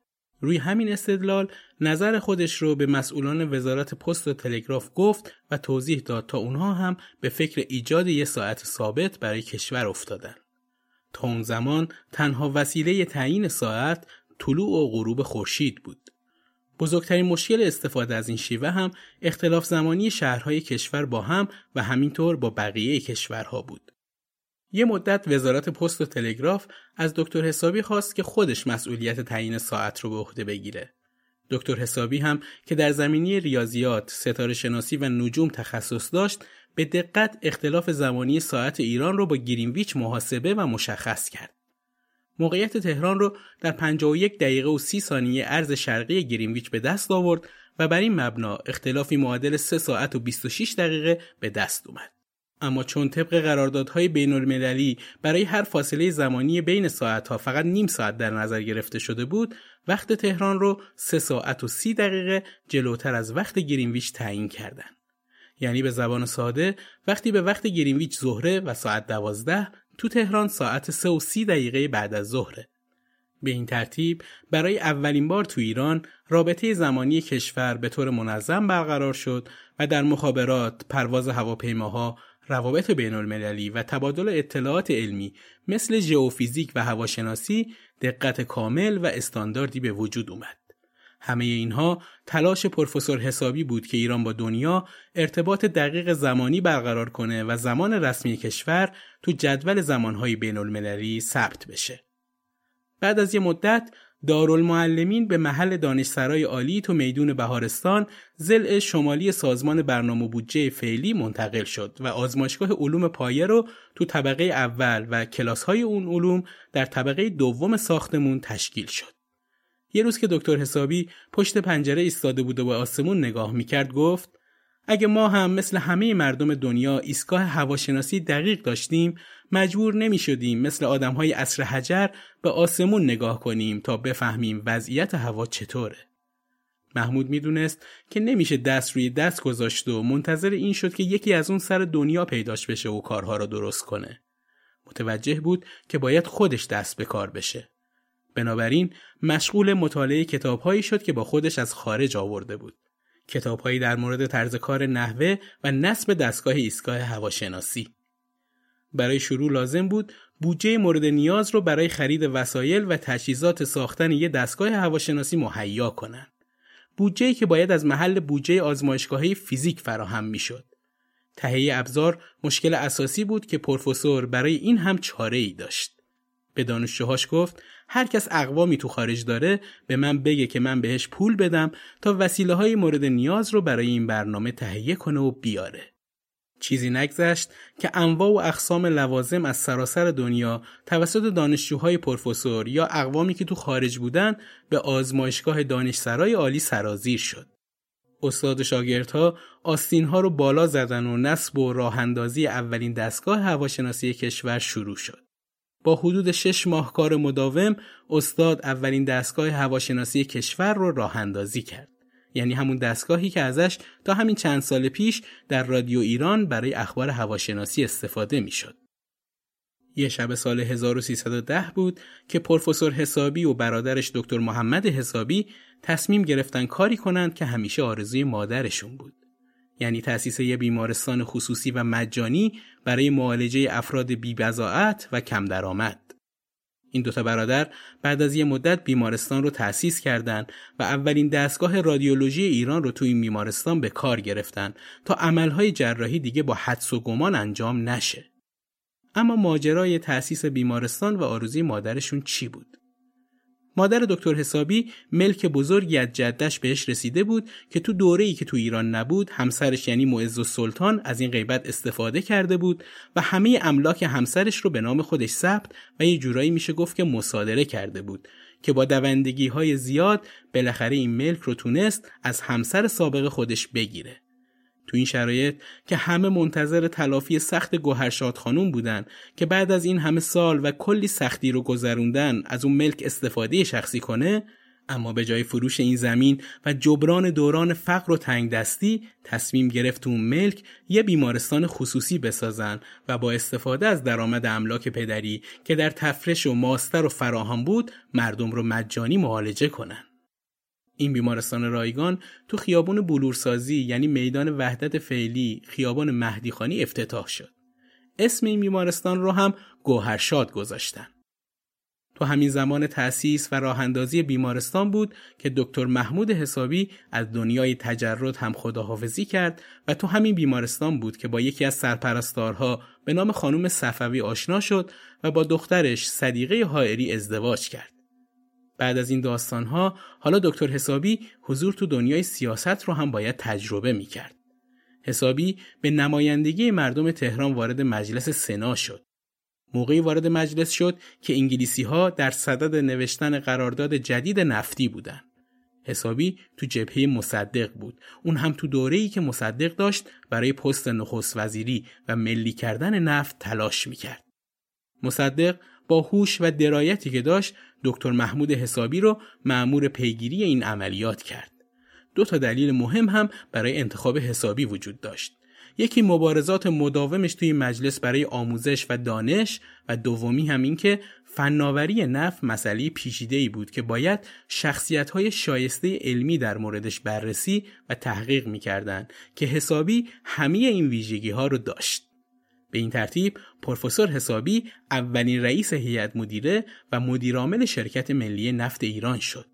روی همین استدلال نظر خودش رو به مسئولان وزارت پست و تلگراف گفت و توضیح داد تا اونها هم به فکر ایجاد یه ساعت ثابت برای کشور افتادن. تا اون زمان تنها وسیله تعیین ساعت طلوع و غروب خورشید بود. بزرگترین مشکل استفاده از این شیوه هم اختلاف زمانی شهرهای کشور با هم و همینطور با بقیه کشورها بود. یه مدت وزارت پست و تلگراف از دکتر حسابی خواست که خودش مسئولیت تعیین ساعت رو به عهده بگیره. دکتر حسابی هم که در زمینه ریاضیات، ستاره‌شناسی و نجوم تخصص داشت، به دقت اختلاف زمانی ساعت ایران رو با گرینویچ محاسبه و مشخص کرد. موقعیت تهران رو در پنجاه و یک دقیقه و سی ثانیه عرض شرقی گرینویچ به دست آورد و بر این مبنا اختلافی معادل سه ساعت و بیست و شش دقیقه به دست اومد. اما چون طبق قراردادهای بین المللی برای هر فاصله زمانی بین ساعتها فقط نیم ساعت در نظر گرفته شده بود، وقت تهران رو سه ساعت و سی دقیقه جلوتر از وقت گرینویچ تعیین کردند. یعنی به زبان ساده وقتی به وقت گرینویچ ظهره و ساعت دوازده، تو تهران ساعت سه و سی دقیقه بعد از ظهره. به این ترتیب برای اولین بار تو ایران رابطه زمانی کشور به طور منظم برقرار شد و در مخابرات، پرواز هواپیماها، روابط بین المللی و تبادل اطلاعات علمی مثل ژئوفیزیک و هواشناسی دقت کامل و استانداردی به وجود اومد. همه اینها تلاش پروفسور حسابی بود که ایران با دنیا ارتباط دقیق زمانی برقرار کنه و زمان رسمی کشور تو جدول زمانهای بین المللی ثبت بشه. بعد از یه مدت دارالمعلمین به محل دانشسرای عالی تو میدون بهارستان، ضلع شمالی سازمان برنامه بودجه فعلی، منتقل شد و آزمایشگاه علوم پایه رو تو طبقه اول و کلاس‌های اون علوم در طبقه دوم ساختمون تشکیل شد. یه روز که دکتر حسابی پشت پنجره ایستاده بود و به آسمون نگاه میکرد گفت: اگه ما هم مثل همه مردم دنیا ایستگاه هواشناسی دقیق داشتیم، مجبور نمی شدیم مثل آدم‌های عصر حجر به آسمون نگاه کنیم تا بفهمیم وضعیت هوا چطوره. محمود می دونست که نمیشه دست روی دست گذاشت و منتظر این شد که یکی از اون سر دنیا پیداش بشه و کارها رو درست کنه. متوجه بود که باید خودش دست به کار بشه. بنابراین مشغول مطالعه کتاب‌هایی شد که با خودش از خارج آورده بود. کتاب‌هایی در مورد طرز کار نحوه و نصب دستگاه ایستگاه هواشناسی. برای شروع لازم بود بودجه مورد نیاز رو برای خرید وسایل و تجهیزات ساختن یک دستگاه هواشناسی مهیا کنن. بودجه‌ای که باید از محل بودجه آزمایشگاهی فیزیک فراهم می‌شد. تهیه ابزار مشکل اساسی بود که پروفسور برای این هم چاره‌ای داشت. به دانشجوهاش گفت هر کس اقوامی تو خارج داره به من بگه که من بهش پول بدم تا وسیله‌های مورد نیاز رو برای این برنامه تهیه کنه و بیاره. چیزی نگذشت که انواع و اقسام لوازم از سراسر دنیا توسط دانشجوهای پروفسور یا اقوامی که تو خارج بودن به آزمایشگاه دانشسرای عالی سرازیر شد. استاد و شاگردها آستین‌ها رو بالا زدن و نصب و راه‌اندازی اولین دستگاه هواشناسی کشور شروع شد. با حدود شش ماه کار مداوم استاد اولین دستگاه هواشناسی کشور رو راه اندازی کرد. یعنی همون دستگاهی که ازش تا همین چند سال پیش در رادیو ایران برای اخبار هواشناسی استفاده می شد. یه شب سال هزار و سیصد و ده بود که پروفسور حسابی و برادرش دکتر محمد حسابی تصمیم گرفتن کاری کنند که همیشه آرزوی مادرشون بود. یعنی تأسیس یک بیمارستان خصوصی و مجانی برای معالجه افراد بی‌بضاعت و کم درآمد. این دوتا برادر بعد از یه مدت بیمارستان رو تأسیس کردند و اولین دستگاه رادیولوژی ایران رو توی این بیمارستان به کار گرفتن تا عملهای جراحی دیگه با حدس و گمان انجام نشه. اما ماجرای تأسیس بیمارستان و آرزوی مادرشون چی بود؟ مادر دکتر حسابی ملک بزرگی از جدش بهش رسیده بود که تو دوره‌ای که تو ایران نبود همسرش یعنی معز السلطان از این غیبت استفاده کرده بود و همه املاک همسرش رو به نام خودش ثبت و یه جورایی میشه گفت که مصادره کرده بود که با دوندگی‌های زیاد بالاخره این ملک رو تونست از همسر سابق خودش بگیره. تو این شرایط که همه منتظر تلافی سخت گوهرشاد خانوم بودن که بعد از این همه سال و کلی سختی رو گذروندن از اون ملک استفاده شخصی کنه، اما به جای فروش این زمین و جبران دوران فقر و تنگ دستی تصمیم گرفت اون ملک یه بیمارستان خصوصی بسازن و با استفاده از درآمد املاک پدری که در تفرش و ماستر و فراهم بود مردم رو مجانی معالجه کنن. این بیمارستان رایگان تو خیابان بلورسازی یعنی میدان وحدت فعلی خیابان مهدیخانی افتتاح شد. اسم این بیمارستان رو هم گوهرشاد گذاشتن. تو همین زمان تأسیس و راه‌اندازی بیمارستان بود که دکتر محمود حسابی از دنیای تجرد هم خداحافظی کرد و تو همین بیمارستان بود که با یکی از سرپرستارها به نام خانم صفوی آشنا شد و با دخترش صدیقه حائری ازدواج کرد. بعد از این داستانها حالا دکتر حسابی حضور تو دنیای سیاست رو هم باید تجربه می کرد. حسابی به نمایندگی مردم تهران وارد مجلس سنا شد. موقعی وارد مجلس شد که انگلیسی ها در صدد نوشتن قرارداد جدید نفتی بودن. حسابی تو جبهه مصدق بود. اون هم تو دوره‌ای که مصدق داشت برای پست نخست وزیری و ملی کردن نفت تلاش می کرد. مصدق با هوش و درایتی که داشت دکتر محمود حسابی رو مأمور پیگیری این عملیات کرد. دو تا دلیل مهم هم برای انتخاب حسابی وجود داشت. یکی مبارزات مداومش توی مجلس برای آموزش و دانش و دومی هم این که فناوری نفت مسئله پیچیده‌ای بود که باید شخصیت‌های شایسته علمی در موردش بررسی و تحقیق می‌کردند که حسابی همه این ویژگی‌ها رو داشت. به این ترتیب پروفسور حسابی اولین رئیس هیئت مدیره و مدیرعامل شرکت ملی نفت ایران شد.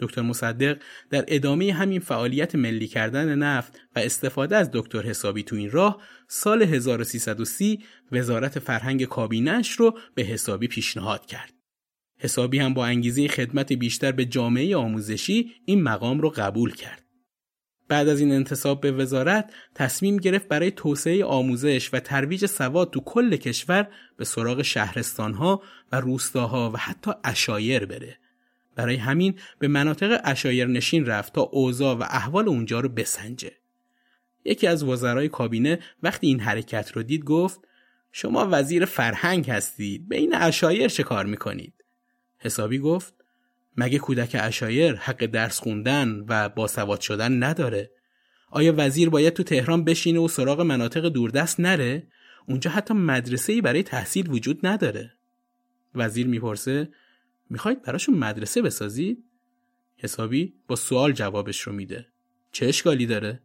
دکتر مصدق در ادامه همین فعالیت ملی کردن نفت و استفاده از دکتر حسابی تو این راه سال هزار و سیصد و سی وزارت فرهنگ کابینه‌اش رو به حسابی پیشنهاد کرد. حسابی هم با انگیزه خدمت بیشتر به جامعه آموزشی این مقام رو قبول کرد. بعد از این انتصاب به وزارت تصمیم گرفت برای توسعه آموزش و ترویج سواد تو کل کشور به سراغ شهرستانها و روستاها و حتی عشایر بره. برای همین به مناطق عشایر نشین رفت تا اوضاع و احوال اونجا رو بسنجه. یکی از وزرای کابینه وقتی این حرکت رو دید گفت شما وزیر فرهنگ هستید، بین عشایر چه کار میکنید؟ حسابی گفت مگه کودک عشایر حق درس خوندن و باسواد شدن نداره؟ آیا وزیر باید تو تهران بشینه و سراغ مناطق دوردست نره؟ اونجا حتی مدرسه‌ای برای تحصیل وجود نداره. وزیر میپرسه میخواید براشون مدرسه بسازید؟ حسابی با سوال جوابش رو میده. چه اشکالی داره؟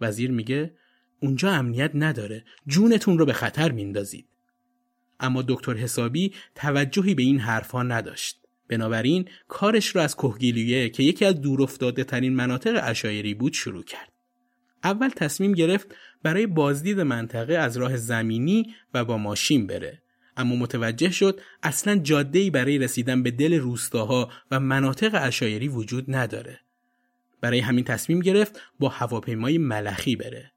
وزیر میگه اونجا امنیت نداره، جونتون رو به خطر میندازید. اما دکتر حسابی توجهی به این حرفا نداشت. بنابراین کارش رو از کهگیلویه که یکی از دورافتاده ترین مناطق عشایری بود شروع کرد. اول تصمیم گرفت برای بازدید منطقه از راه زمینی و با ماشین بره، اما متوجه شد اصلا جاده‌ای برای رسیدن به دل روستاها و مناطق عشایری وجود نداره. برای همین تصمیم گرفت با هواپیمای ملخی بره.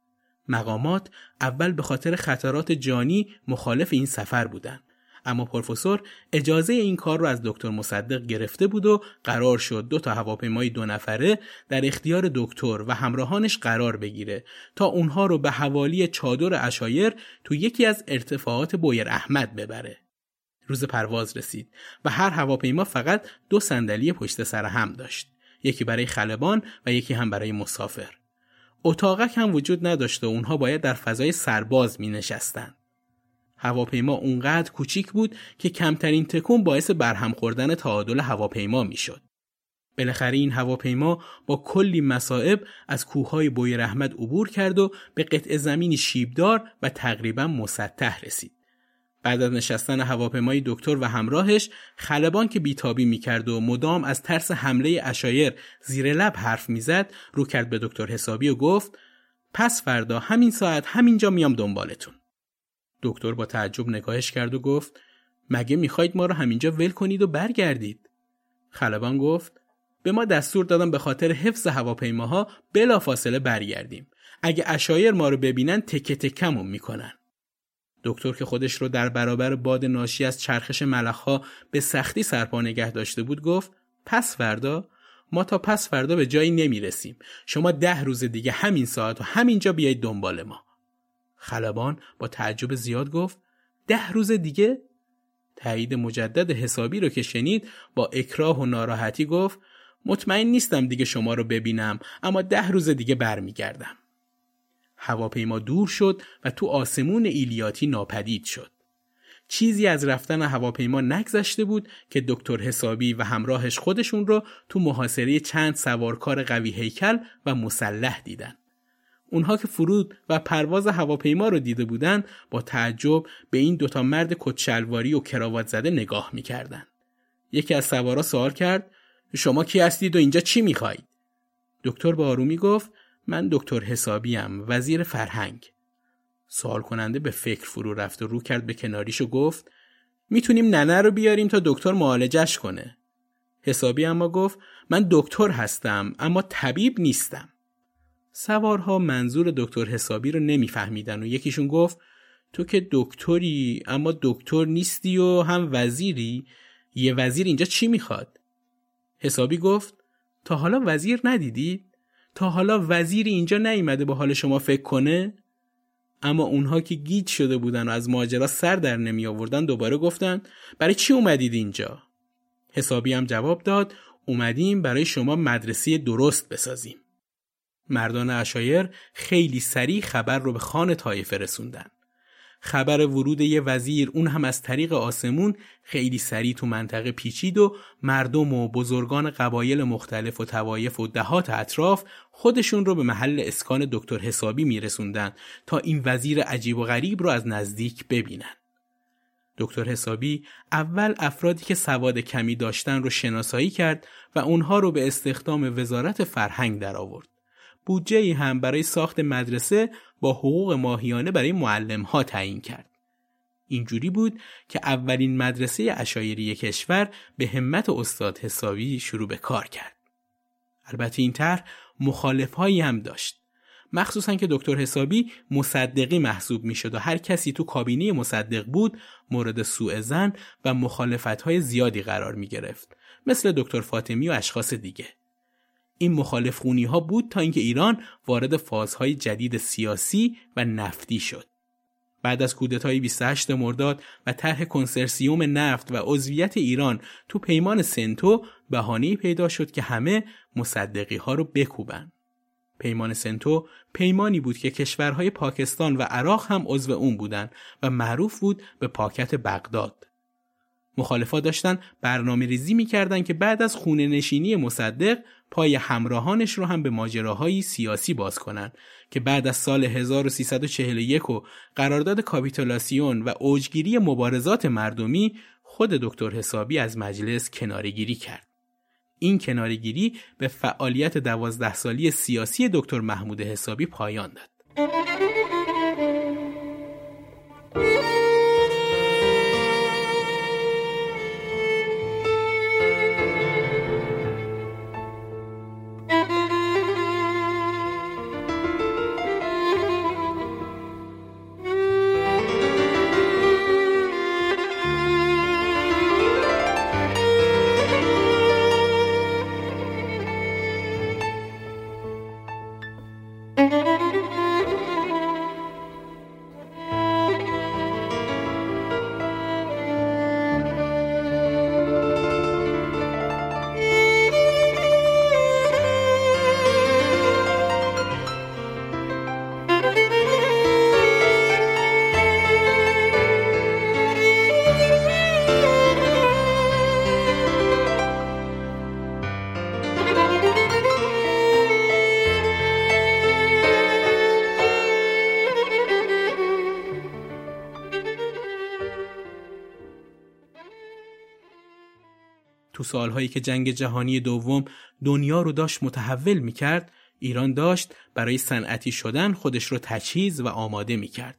مقامات اول به خاطر خطرات جانی مخالف این سفر بودن، اما پروفسور اجازه این کار رو از دکتر مصدق گرفته بود و قرار شد دو تا هواپیمای دو نفره در اختیار دکتر و همراهانش قرار بگیره تا اونها رو به حوالی چادر عشایر تو یکی از ارتفاعات بویر احمد ببره. روز پرواز رسید و هر هواپیما فقط دو صندلی پشت سر هم داشت، یکی برای خلبان و یکی هم برای مسافر. اتاقک هم وجود نداشت و اونها باید در فضای سرباز می نشستند. هواپیما اونقدر کوچیک بود که کمترین تکون باعث برهم خوردن تعادل هواپیما میشد. بالاخره این هواپیما با کلی مصائب از کوههای بویر احمد عبور کرد و به قطع زمینی شیبدار و تقریبا مسطح رسید. بعد از نشستن هواپیمای دکتر و همراهش، خلبان که بیتابی میکرد و مدام از ترس حمله عشایر زیر لب حرف میزد، رو کرد به دکتر حسابی و گفت پس فردا همین ساعت همینجا میام دنبالتون. دکتر با تعجب نگاهش کرد و گفت مگه میخواید ما رو همینجا ول کنید و برگردید؟ خلبان گفت به ما دستور دادن به خاطر حفظ هواپیماها بلافاصله برگردیم. اگه عشایر ما رو ببینن تکه تکمون میکنن. دکتر که خودش رو در برابر باد ناشی از چرخش ملخ‌ها به سختی سرپا نگه داشته بود گفت پس فردا؟ ما تا پس فردا به جایی نمیرسیم. شما ده روز دیگه همین ساعت و همینجا بیایید دنبال ما. خلبان با تعجب زیاد گفت ده روز دیگه؟ تایید مجدد حسابی رو که شنید با اکراه و ناراحتی گفت مطمئن نیستم دیگه شما رو ببینم، اما ده روز دیگه برمیگردم. هواپیما دور شد و تو آسمون ایلیاتی ناپدید شد. چیزی از رفتن هواپیما نگذشته بود که دکتر حسابی و همراهش خودشون رو تو محاصره چند سوارکار قوی هیکل و مسلح دیدن. اونها که فرود و پرواز هواپیما رو دیده بودن با تعجب به این دوتا مرد کت‌شلواری و کراوات زده نگاه میکردن. یکی از سوارا سوال کرد شما کی هستید و اینجا چی میخواید؟ دکتر با آرومی گفت من دکتر حسابیم، وزیر فرهنگ. سوال کننده به فکر فرو رفت و رو کرد به کناریش و گفت میتونیم ننه رو بیاریم تا دکتر معالجش کنه. حسابی اما گفت من دکتر هستم اما طبیب نیستم. سوارها منظور دکتر حسابی رو نمیفهمیدن و یکیشون گفت تو که دکتری اما دکتر نیستی و هم وزیری، یه وزیر اینجا چی میخواد؟ حسابی گفت تا حالا وزیر ندیدی؟ تا حالا وزیری اینجا نیومده با حال شما فکر کنه؟ اما اونها که گیج شده بودن و از ماجرا سر در نمی آوردن دوباره گفتن برای چی اومدید اینجا؟ حسابی هم جواب داد اومدیم برای شما مدرسه درست بسازیم. مردان عشایر خیلی سریع خبر رو به خان طایفه رسوندن. خبر ورود یه وزیر، اون هم از طریق آسمون، خیلی سریع تو منطقه پیچید و مردم و بزرگان قبایل مختلف و طوایف و دهات اطراف خودشون رو به محل اسکان دکتر حسابی میرسوندن تا این وزیر عجیب و غریب رو از نزدیک ببینن. دکتر حسابی اول افرادی که سواد کمی داشتن رو شناسایی کرد و اونها رو به استخدام وزارت فرهنگ در آورد. بودجه‌ای هم برای ساخت مدرسه با حقوق ماهیانه برای معلم‌ها تعیین کرد. اینجوری بود که اولین مدرسه عشایری کشور به همت استاد حسابی شروع به کار کرد. البته این طرح مخالف‌هایی هم داشت. مخصوصاً که دکتر حسابی مصدقی محسوب می‌شد و هر کسی تو کابینه مصدق بود مورد سوءظن و مخالفت‌های زیادی قرار می‌گرفت، مثل دکتر فاطمی و اشخاص دیگه. این مخالف‌خوانی ها بود تا اینکه ایران وارد فازهای جدید سیاسی و نفتی شد. بعد از کودتای بیست و هشتم مرداد و طرح کنسرسیوم نفت و عضویت ایران تو پیمان سنتو بهانه‌ای پیدا شد که همه مصدقی ها رو بکوبن. پیمان سنتو پیمانی بود که کشورهای پاکستان و عراق هم عضو اون بودن و معروف بود به پاکت بغداد. مخالفا داشتن برنامه ریزی می کردن که بعد از خونه نشینی مصدق پای همراهانش رو هم به ماجراهای سیاسی باز کنن که بعد از سال هزار و سیصد و چهل و یک و قرارداد کاپیتولاسیون و اوجگیری مبارزات مردمی، خود دکتر حسابی از مجلس کناره‌گیری کرد. این کناره‌گیری به فعالیت دوازده سالی سیاسی دکتر محمود حسابی پایان داد. تو سالهایی که جنگ جهانی دوم دنیا رو داشت متحول میکرد، ایران داشت برای صنعتی شدن خودش رو تجهیز و آماده میکرد.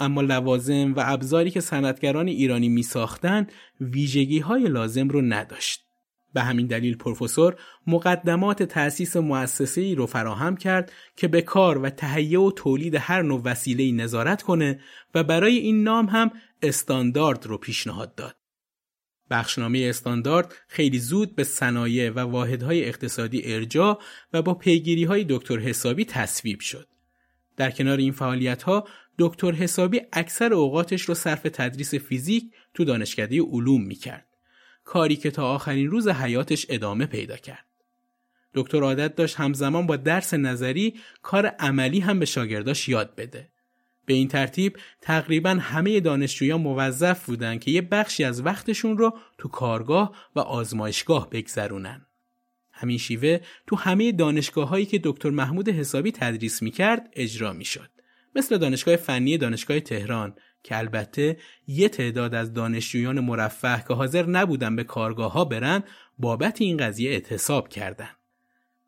اما لوازم و ابزاری که صنعتگران ایرانی میساختن ویژگی های لازم رو نداشت. به همین دلیل پروفسور مقدمات تأسیس مؤسسه‌ای رو فراهم کرد که به کار و تهیه و تولید هر نوع وسیله‌ای نظارت کنه و برای این نام هم استاندارد رو پیشنهاد داد. بخشنامه استاندارد خیلی زود به صنایع و واحدهای اقتصادی ارجاع و با پیگیری‌های دکتر حسابی تصویب شد. در کنار این فعالیت‌ها، دکتر حسابی اکثر اوقاتش رو صرف تدریس فیزیک تو دانشکده علوم می‌کرد، کاری که تا آخرین روز حیاتش ادامه پیدا کرد. دکتر عادت داشت همزمان با درس نظری، کار عملی هم به شاگرداش یاد بده. به این ترتیب تقریباً همه دانشجویان موظف بودند که یه بخشی از وقتشون رو تو کارگاه و آزمایشگاه بگذرونن. همین شیوه تو همه دانشگاه‌هایی که دکتر محمود حسابی تدریس می‌کرد اجرا می‌شد. مثل دانشگاه فنی دانشگاه تهران که البته یه تعداد از دانشجویان مرفه که حاضر نبودن به کارگاه‌ها برن بابت این قضیه اعتصاب کردن.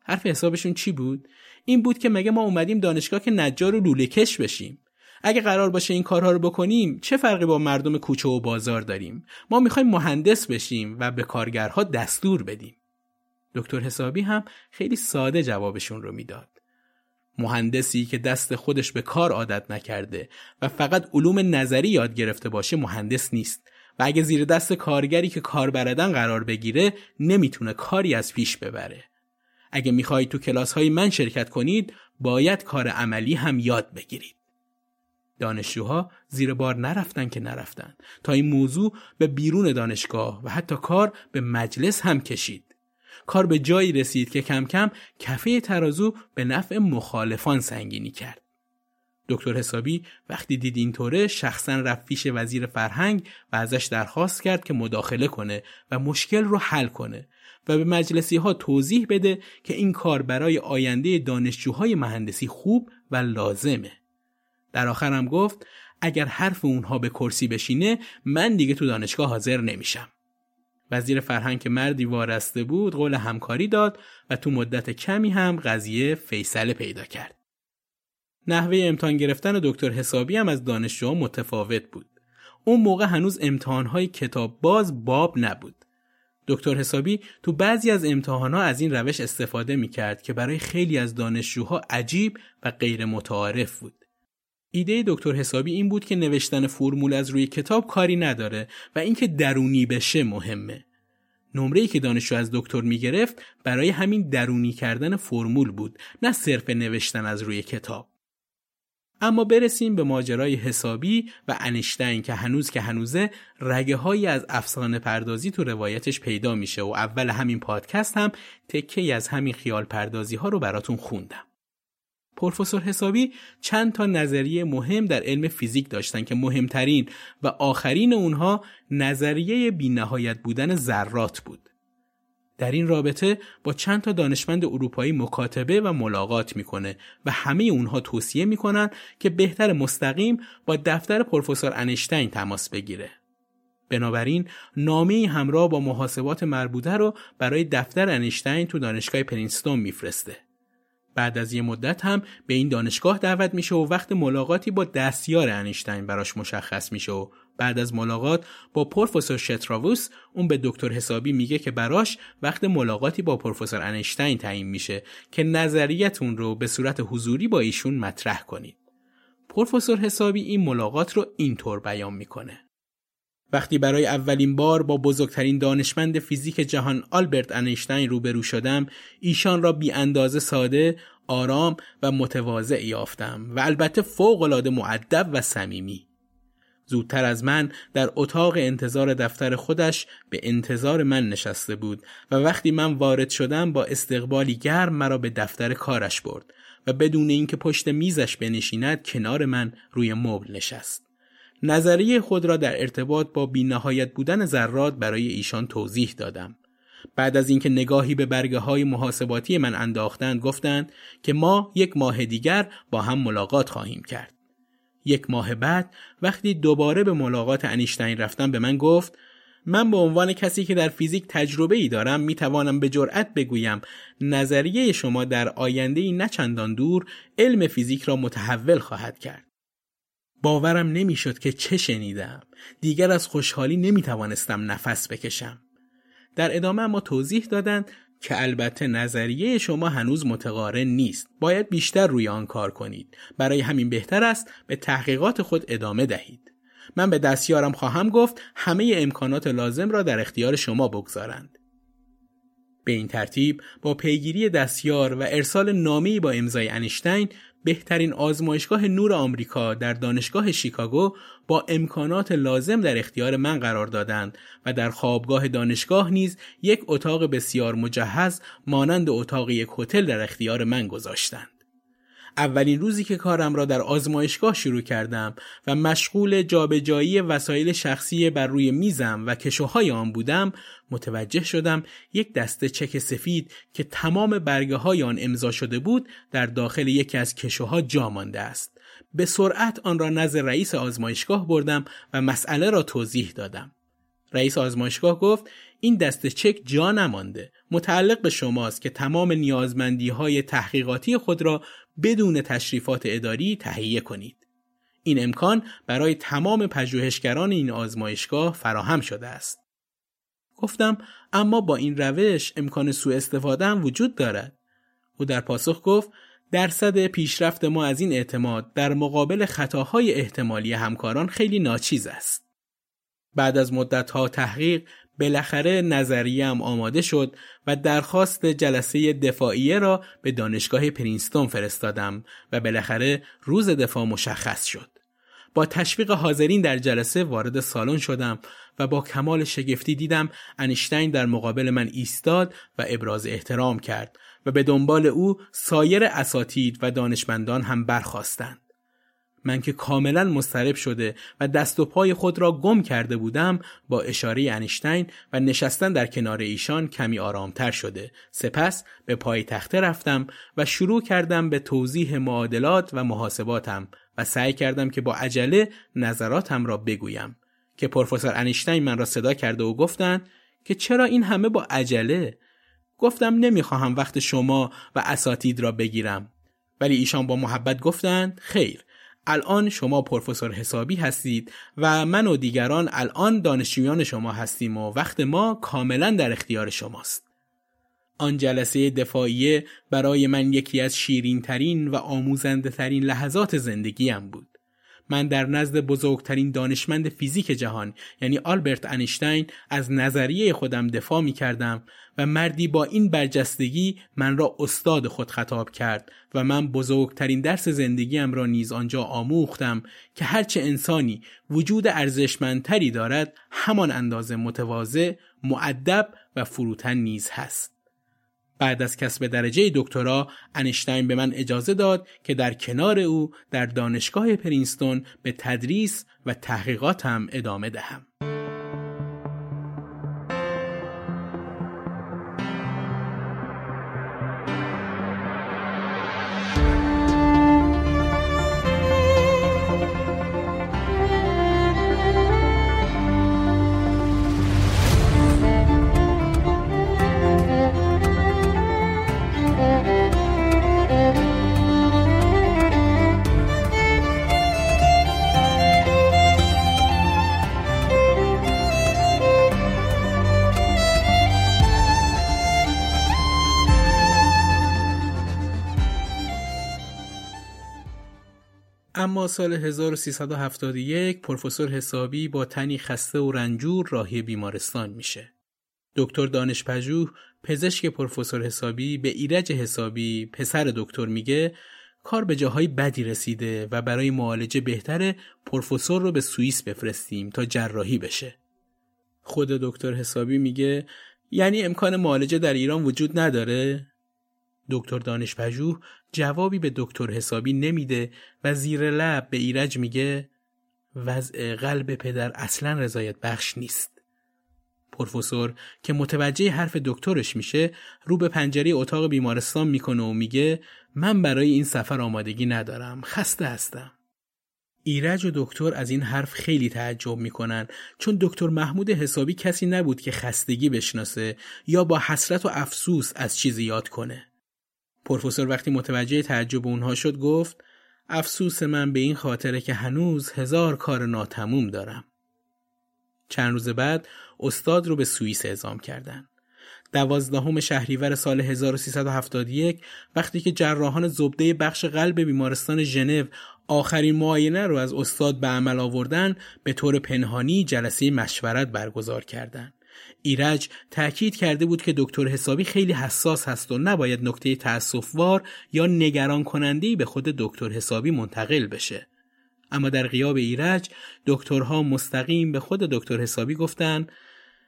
حرف حسابشون چی بود؟ این بود که مگه ما اومدیم دانشگاه که نجار و لوله کش بشیم؟ اگه قرار باشه این کارها رو بکنیم چه فرقی با مردم کوچه و بازار داریم؟ ما میخوایم مهندس بشیم و به کارگرها دستور بدیم. دکتر حسابی هم خیلی ساده جوابشون رو میداد. مهندسی که دست خودش به کار عادت نکرده و فقط علوم نظری یاد گرفته باشه مهندس نیست و اگه زیر دست کارگری که کار بردن قرار بگیره نمیتونه کاری از پیش ببره. اگه میخواید تو کلاس‌های من شرکت کنید باید کار عملی هم یاد بگیرید. دانشجوها زیر بار نرفتن که نرفتن تا این موضوع به بیرون دانشگاه و حتی کار به مجلس هم کشید. کار به جایی رسید که کم کم کفه ترازو به نفع مخالفان سنگینی کرد. دکتر حسابی وقتی دید اینطوره شخصا رفت پیش وزیر فرهنگ و ازش درخواست کرد که مداخله کنه و مشکل رو حل کنه و به مجلسی ها توضیح بده که این کار برای آینده دانشجوهای مهندسی خوب و لازمه. در آخر هم گفت اگر حرف اونها به کرسی بشینه من دیگه تو دانشگاه حاضر نمیشم. وزیر فرهنگ که مردی وارسته بود قول همکاری داد و تو مدت کمی هم قضیه فیصله پیدا کرد. نحوه امتحان گرفتن دکتر حسابی هم از دانشجوها متفاوت بود. اون موقع هنوز امتحان‌های کتاب باز باب نبود. دکتر حسابی تو بعضی از امتحان‌ها از این روش استفاده می‌کرد که برای خیلی از دانشجوها عجیب و غیر متعارف بود. ایده دکتر حسابی این بود که نوشتن فرمول از روی کتاب کاری نداره و اینکه درونی بشه مهمه. نمره‌ای که دانشجو از دکتر می‌گرفت برای همین درونی کردن فرمول بود، نه صرف نوشتن از روی کتاب. اما برسیم به ماجرای حسابی و انشتین که هنوز که هنوزه رگه‌هایی از افسانه پردازی تو روایتش پیدا میشه و اول همین پادکست هم تکه‌ای از همین خیال پردازی ها رو براتون خوندم. پروفسور حسابی چند تا نظریه مهم در علم فیزیک داشتن که مهمترین و آخرین اونها نظریه بی‌نهایت بودن ذرات بود. در این رابطه با چند تا دانشمند اروپایی مکاتبه و ملاقات میکنه و همه اونها توصیه میکنن که بهتر مستقیم با دفتر پروفسور انشتین تماس بگیره. بنابراین نامه‌ای همراه با محاسبات مربوطه رو برای دفتر انشتین تو دانشگاه پرینستون میفرسته. بعد از یه مدت هم به این دانشگاه دعوت میشه و وقت ملاقاتی با دستیار انشتین براش مشخص میشه و بعد از ملاقات با پروفسور شتراووس اون به دکتر حسابی میگه که براش وقت ملاقاتی با پروفسور انشتین تعیین میشه که نظریتون رو به صورت حضوری با ایشون مطرح کنید. پروفسور حسابی این ملاقات رو اینطور بیان میکنه: وقتی برای اولین بار با بزرگترین دانشمند فیزیک جهان آلبرت انشتین روبرو شدم، ایشان را بی اندازه ساده، آرام و متواضع یافتم و البته فوق‌العاده مؤدب و صمیمی. زودتر از من در اتاق انتظار دفتر خودش به انتظار من نشسته بود و وقتی من وارد شدم با استقبالی گرم مرا به دفتر کارش برد و بدون اینکه پشت میزش بنشیند کنار من روی مبل نشست. نظریه خود را در ارتباط با بی‌نهایت بودن ذرات برای ایشان توضیح دادم. بعد از اینکه نگاهی به برگه‌های محاسباتی من انداختند گفتند که ما یک ماه دیگر با هم ملاقات خواهیم کرد. یک ماه بعد وقتی دوباره به ملاقات انشتین رفتم به من گفت: من به عنوان کسی که در فیزیک تجربه‌ای دارم میتوانم به جرئت بگویم نظریه شما در آینده‌ای نه چندان دور علم فیزیک را متحول خواهد کرد. باورم نمیشد که چه شنیدم. دیگر از خوشحالی نمیتوانستم نفس بکشم. در ادامه اما توضیح دادند که البته نظریه شما هنوز متقارن نیست، باید بیشتر روی آن کار کنید، برای همین بهتر است به تحقیقات خود ادامه دهید. من به دستیارم خواهم گفت همه امکانات لازم را در اختیار شما بگذارند. به این ترتیب با پیگیری دستیار و ارسال نامه‌ای با امضای انشتین، بهترین آزمایشگاه نور آمریکا در دانشگاه شیکاگو با امکانات لازم در اختیار من قرار دادند و در خوابگاه دانشگاه نیز یک اتاق بسیار مجهز مانند اتاق یک هتل در اختیار من گذاشتند. اولین روزی که کارم را در آزمایشگاه شروع کردم و مشغول جابجایی وسایل شخصی بر روی میزم و کشوهای آن بودم، متوجه شدم یک دسته چک سفید که تمام برگه‌های آن امضا شده بود در داخل یکی از کشوها جا مانده است. به سرعت آن را نزد رئیس آزمایشگاه بردم و مسئله را توضیح دادم. رئیس آزمایشگاه گفت: این دسته چک جا نمانده، متعلق به شماست که تمام نیازمندی‌های تحقیقاتی خود را بدون تشریفات اداری تهیه کنید. این امکان برای تمام پژوهشگران این آزمایشگاه فراهم شده است. گفتم: اما با این روش امکان سوء استفاده هم وجود دارد. او در پاسخ گفت: درصد پیشرفت ما از این اعتماد در مقابل خطاهای احتمالی همکاران خیلی ناچیز است. بعد از مدت‌ها تحقیق بالاخره نظریه‌ام آماده شد و درخواست جلسه دفاعیه را به دانشگاه پرینستون فرستادم و بالاخره روز دفاع مشخص شد. با تشویق حاضرین در جلسه وارد سالن شدم و با کمال شگفتی دیدم انشتین در مقابل من ایستاد و ابراز احترام کرد و به دنبال او سایر اساتید و دانشمندان هم برخاستند. من که کاملا مضطرب شده و دست و پای خود را گم کرده بودم، با اشاره انشتین و نشستن در کنار ایشان کمی آرامتر شده. سپس به پای تخته رفتم و شروع کردم به توضیح معادلات و محاسباتم و سعی کردم که با عجله نظراتم را بگویم که پروفسور انشتین من را صدا کرده و گفتند که چرا این همه با عجله؟ گفتم نمیخواهم وقت شما و اساتید را بگیرم، ولی ایشان با محبت گفتند خیر، الان شما پروفسور حسابی هستید و من و دیگران الان دانشجویان شما هستیم و وقت ما کاملا در اختیار شماست. آن جلسه دفاعیه برای من یکی از شیرین ترین و آموزنده ترین لحظات زندگیم بود. من در نزد بزرگترین دانشمند فیزیک جهان یعنی آلبرت انشتین از نظریه خودم دفاع می کردم و مردی با این برجستگی من را استاد خود خطاب کرد و من بزرگترین درس زندگیم را نیز آنجا آموختم که هرچه انسانی وجود ارزشمندتری دارد همان اندازه متواضع، مؤدب و فروتن نیز هست. بعد از کسب درجه دکترا، انشتین به من اجازه داد که در کنار او در دانشگاه پرینستون به تدریس و تحقیقاتم ادامه دهم. اما سال هزار و سیصد و هفتاد و یک پروفسور حسابی با تنی خسته و رنجور راهی بیمارستان میشه. دکتر دانشپژوه پزشک پروفسور حسابی به ایرج حسابی پسر دکتر میگه کار به جاهای بدی رسیده و برای معالجه بهتره پروفسور رو به سوئیس بفرستیم تا جراحی بشه. خود دکتر حسابی میگه یعنی امکان معالجه در ایران وجود نداره؟ دکتر دانشپژوه جوابی به دکتر حسابی نمیده و زیر لب به ایرج میگه وضع قلب پدر اصلا رضایت بخش نیست. پروفسور که متوجه حرف دکترش میشه رو به پنجره اتاق بیمارستان میکنه و میگه من برای این سفر آمادگی ندارم، خسته هستم. ایرج و دکتر از این حرف خیلی تعجب میکنن چون دکتر محمود حسابی کسی نبود که خستگی بشناسه یا با حسرت و افسوس از چیزی یاد کنه. پروفسور وقتی متوجه تعجب اونها شد گفت افسوس من به این خاطره که هنوز هزار کار ناتموم دارم. چند روز بعد استاد رو به سوئیس اعزام کردن. دوازدهم شهریور سال هزار و سیصد و هفتاد و یک وقتی که جراحان زبده بخش قلب بیمارستان ژنو آخرین معاینه رو از استاد به عمل آوردن، به طور پنهانی جلسه مشورت برگزار کردند. ایرج تأکید کرده بود که دکتر حسابی خیلی حساس هست و نباید نکته تأسف‌وار یا نگران کننده‌ای به خود دکتر حسابی منتقل بشه. اما در غیاب ایرج دکترها مستقیم به خود دکتر حسابی گفتن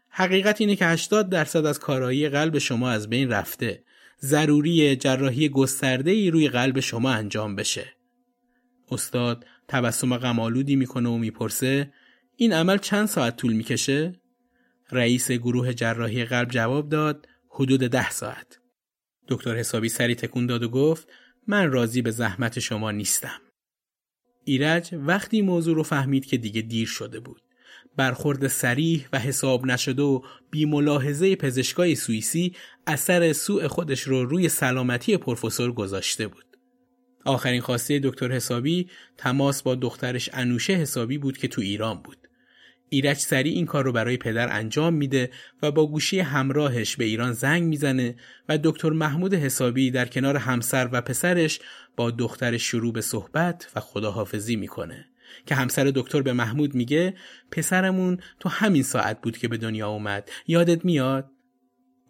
حقیقت اینه که هشتاد درصد از کارایی قلب شما از بین رفته. ضروری جراحی گسترده‌ای روی قلب شما انجام بشه. استاد تبسم غم‌آلودی میکنه و میپرسه این عمل چند ساعت طول میکشه؟ رئیس گروه جراحی قلب جواب داد حدود ده ساعت. دکتر حسابی سری تکون داد و گفت من راضی به زحمت شما نیستم. ایرج وقتی موضوع رو فهمید که دیگه دیر شده بود. برخورد صریح و حساب نشده و بی ملاحظه پزشکای سوئیسی اثر سوء خودش رو روی سلامتی پروفسور گذاشته بود. آخرین خواسته دکتر حسابی تماس با دخترش انوشه حسابی بود که تو ایران بود. ایرج سریع این کار رو برای پدر انجام میده و با گوشی همراهش به ایران زنگ میزنه و دکتر محمود حسابی در کنار همسر و پسرش با دخترش شروع به صحبت و خداحافظی میکنه که همسر دکتر به محمود میگه پسرمون تو همین ساعت بود که به دنیا اومد، یادت میاد؟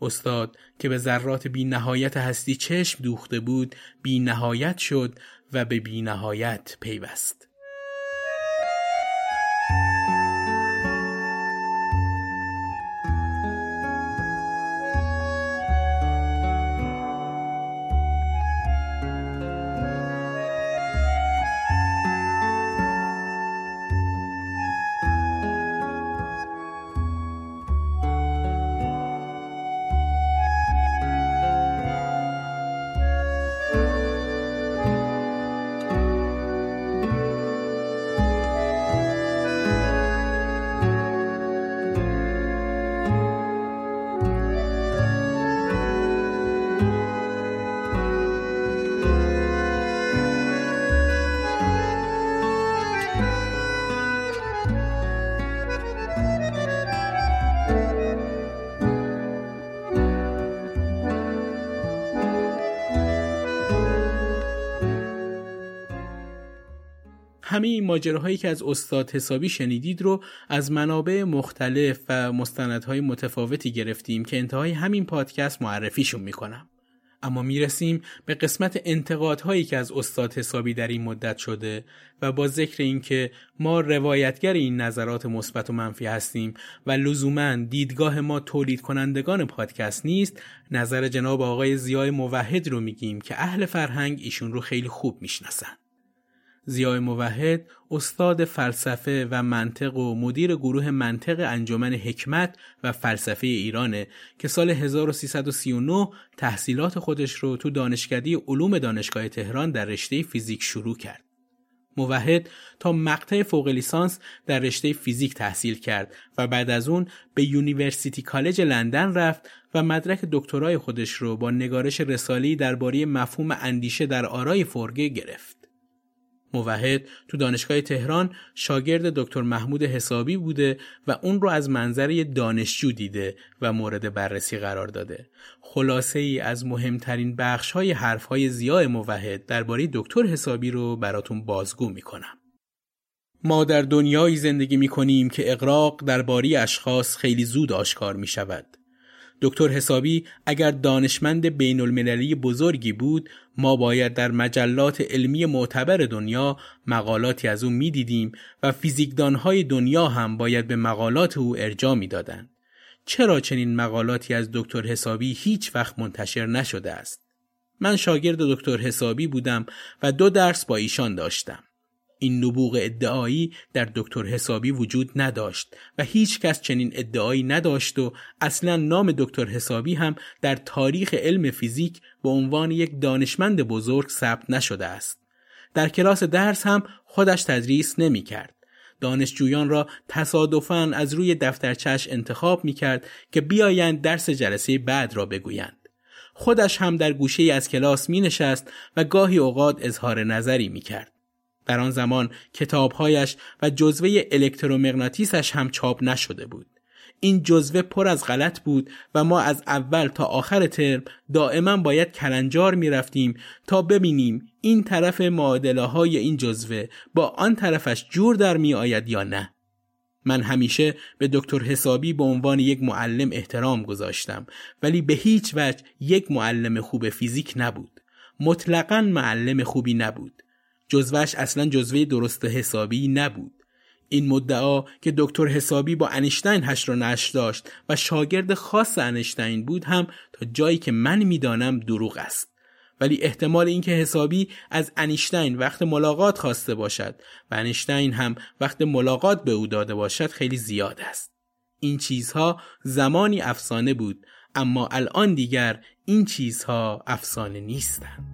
استاد که به ذرات بی نهایت هستی چشم دوخته بود بی نهایت شد و به بی نهایت پیوست. همه این ماجراهایی که از استاد حسابی شنیدید رو از منابع مختلف و مستندهای متفاوتی گرفتیم که انتهای همین پادکست معرفیشون میکنم. اما میرسیم به قسمت انتقادهایی که از استاد حسابی در این مدت شده و با ذکر این که ما روایتگر این نظرات مثبت و منفی هستیم و لزوماً دیدگاه ما تولید کنندگان پادکست نیست، نظر جناب آقای ضیاء موحد رو میگیم که اهل فرهنگ ایشون رو خیلی خوب میشناسن. ضیاء موحد استاد فلسفه و منطق و مدیر گروه منطق انجمن حکمت و فلسفه ایرانه که سال هزار و سیصد و سی و نه تحصیلات خودش رو تو دانشکده علوم دانشگاه تهران در رشته فیزیک شروع کرد. موحد تا مقطع فوق لیسانس در رشته فیزیک تحصیل کرد و بعد از اون به یونیورسیتی کالج لندن رفت و مدرک دکترای خودش رو با نگارش رساله‌ای درباره مفهوم اندیشه در آرای فورگه گرفت. موحد تو دانشگاه تهران شاگرد دکتر محمود حسابی بوده و اون رو از منظر دانشجو دیده و مورد بررسی قرار داده. خلاصه ای از مهمترین بخش های حرف های ضیاء موحد درباره دکتر حسابی رو براتون بازگو میکنم. ما در دنیایی زندگی میکنیم که اغراق درباره اشخاص خیلی زود آشکار میشود. دکتر حسابی اگر دانشمند بین المللی بزرگی بود، ما باید در مجلات علمی معتبر دنیا مقالاتی از او می دیدیم و فیزیکدانهای دنیا هم باید به مقالات او ارجاع می دادند. چرا چنین مقالاتی از دکتر حسابی هیچ وقت منتشر نشده است؟ من شاگرد دکتر حسابی بودم و دو درس با ایشان داشتم. این نبوغ ادعایی در دکتر حسابی وجود نداشت و هیچ کس چنین ادعایی نداشت و اصلا نام دکتر حسابی هم در تاریخ علم فیزیک به عنوان یک دانشمند بزرگ ثبت نشده است. در کلاس درس هم خودش تدریس نمی کرد. دانشجویان را تصادفاً از روی دفترچه‌اش انتخاب می کرد که بیایند درس جلسه بعد را بگویند. خودش هم در گوشه‌ای از کلاس می نشست و گاهی اوقات اظهار نظری می کرد. در آن زمان کتابهایش و جزوه الکترومغناطیسش هم چاپ نشده بود. این جزوه پر از غلط بود و ما از اول تا آخر ترم دائما باید کلنجار می رفتیم تا ببینیم این طرف معادله های این جزوه با آن طرفش جور در می آید یا نه. من همیشه به دکتر حسابی به عنوان یک معلم احترام گذاشتم، ولی به هیچ وجه یک معلم خوب فیزیک نبود. مطلقاً معلم خوبی نبود. جزوهش اصلا جزوه درست حسابی نبود. این مدعا که دکتر حسابی با انیشتین هشت رو نشت داشت و شاگرد خاص انیشتین بود هم تا جایی که من میدانم دروغ است. ولی احتمال اینکه حسابی از انیشتین وقت ملاقات خواسته باشد و انیشتین هم وقت ملاقات به او داده باشد خیلی زیاد است. این چیزها زمانی افسانه بود، اما الان دیگر این چیزها افسانه نیستند.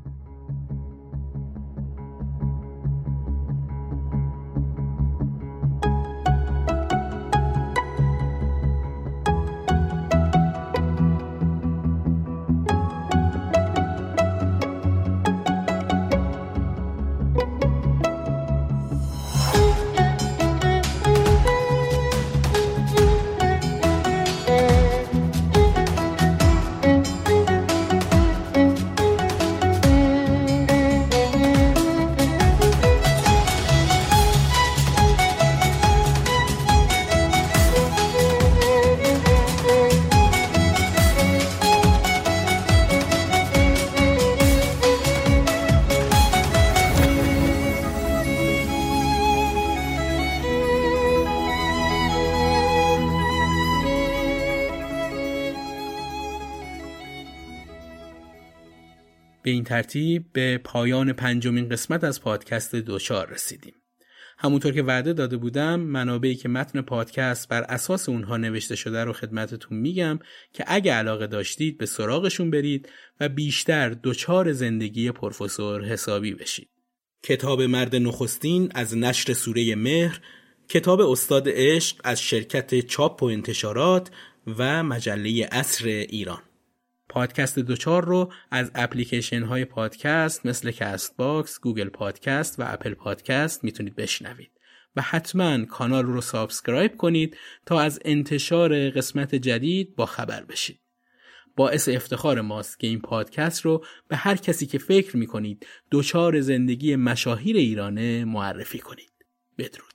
به این ترتیب به پایان پنجمین قسمت از پادکست دوچار رسیدیم. همونطور که وعده داده بودم، منابعی که متن پادکست بر اساس اونها نوشته شده رو خدمتتون میگم که اگه علاقه داشتید به سراغشون برید و بیشتر دوچار زندگی پروفسور حسابی بشید. کتاب مرد نخستین از نشر سوره مهر، کتاب استاد عشق از شرکت چاپ و انتشارات و مجله عصر ایران. پادکست دوچار رو از اپلیکیشن های پادکست مثل کست باکس، گوگل پادکست و اپل پادکست میتونید بشنوید و حتما کانال رو سابسکرایب کنید تا از انتشار قسمت جدید با خبر بشید. باعث افتخار ماست که این پادکست رو به هر کسی که فکر می‌کنید دوچار زندگی مشاهیر ایرانه معرفی کنید. بدرود.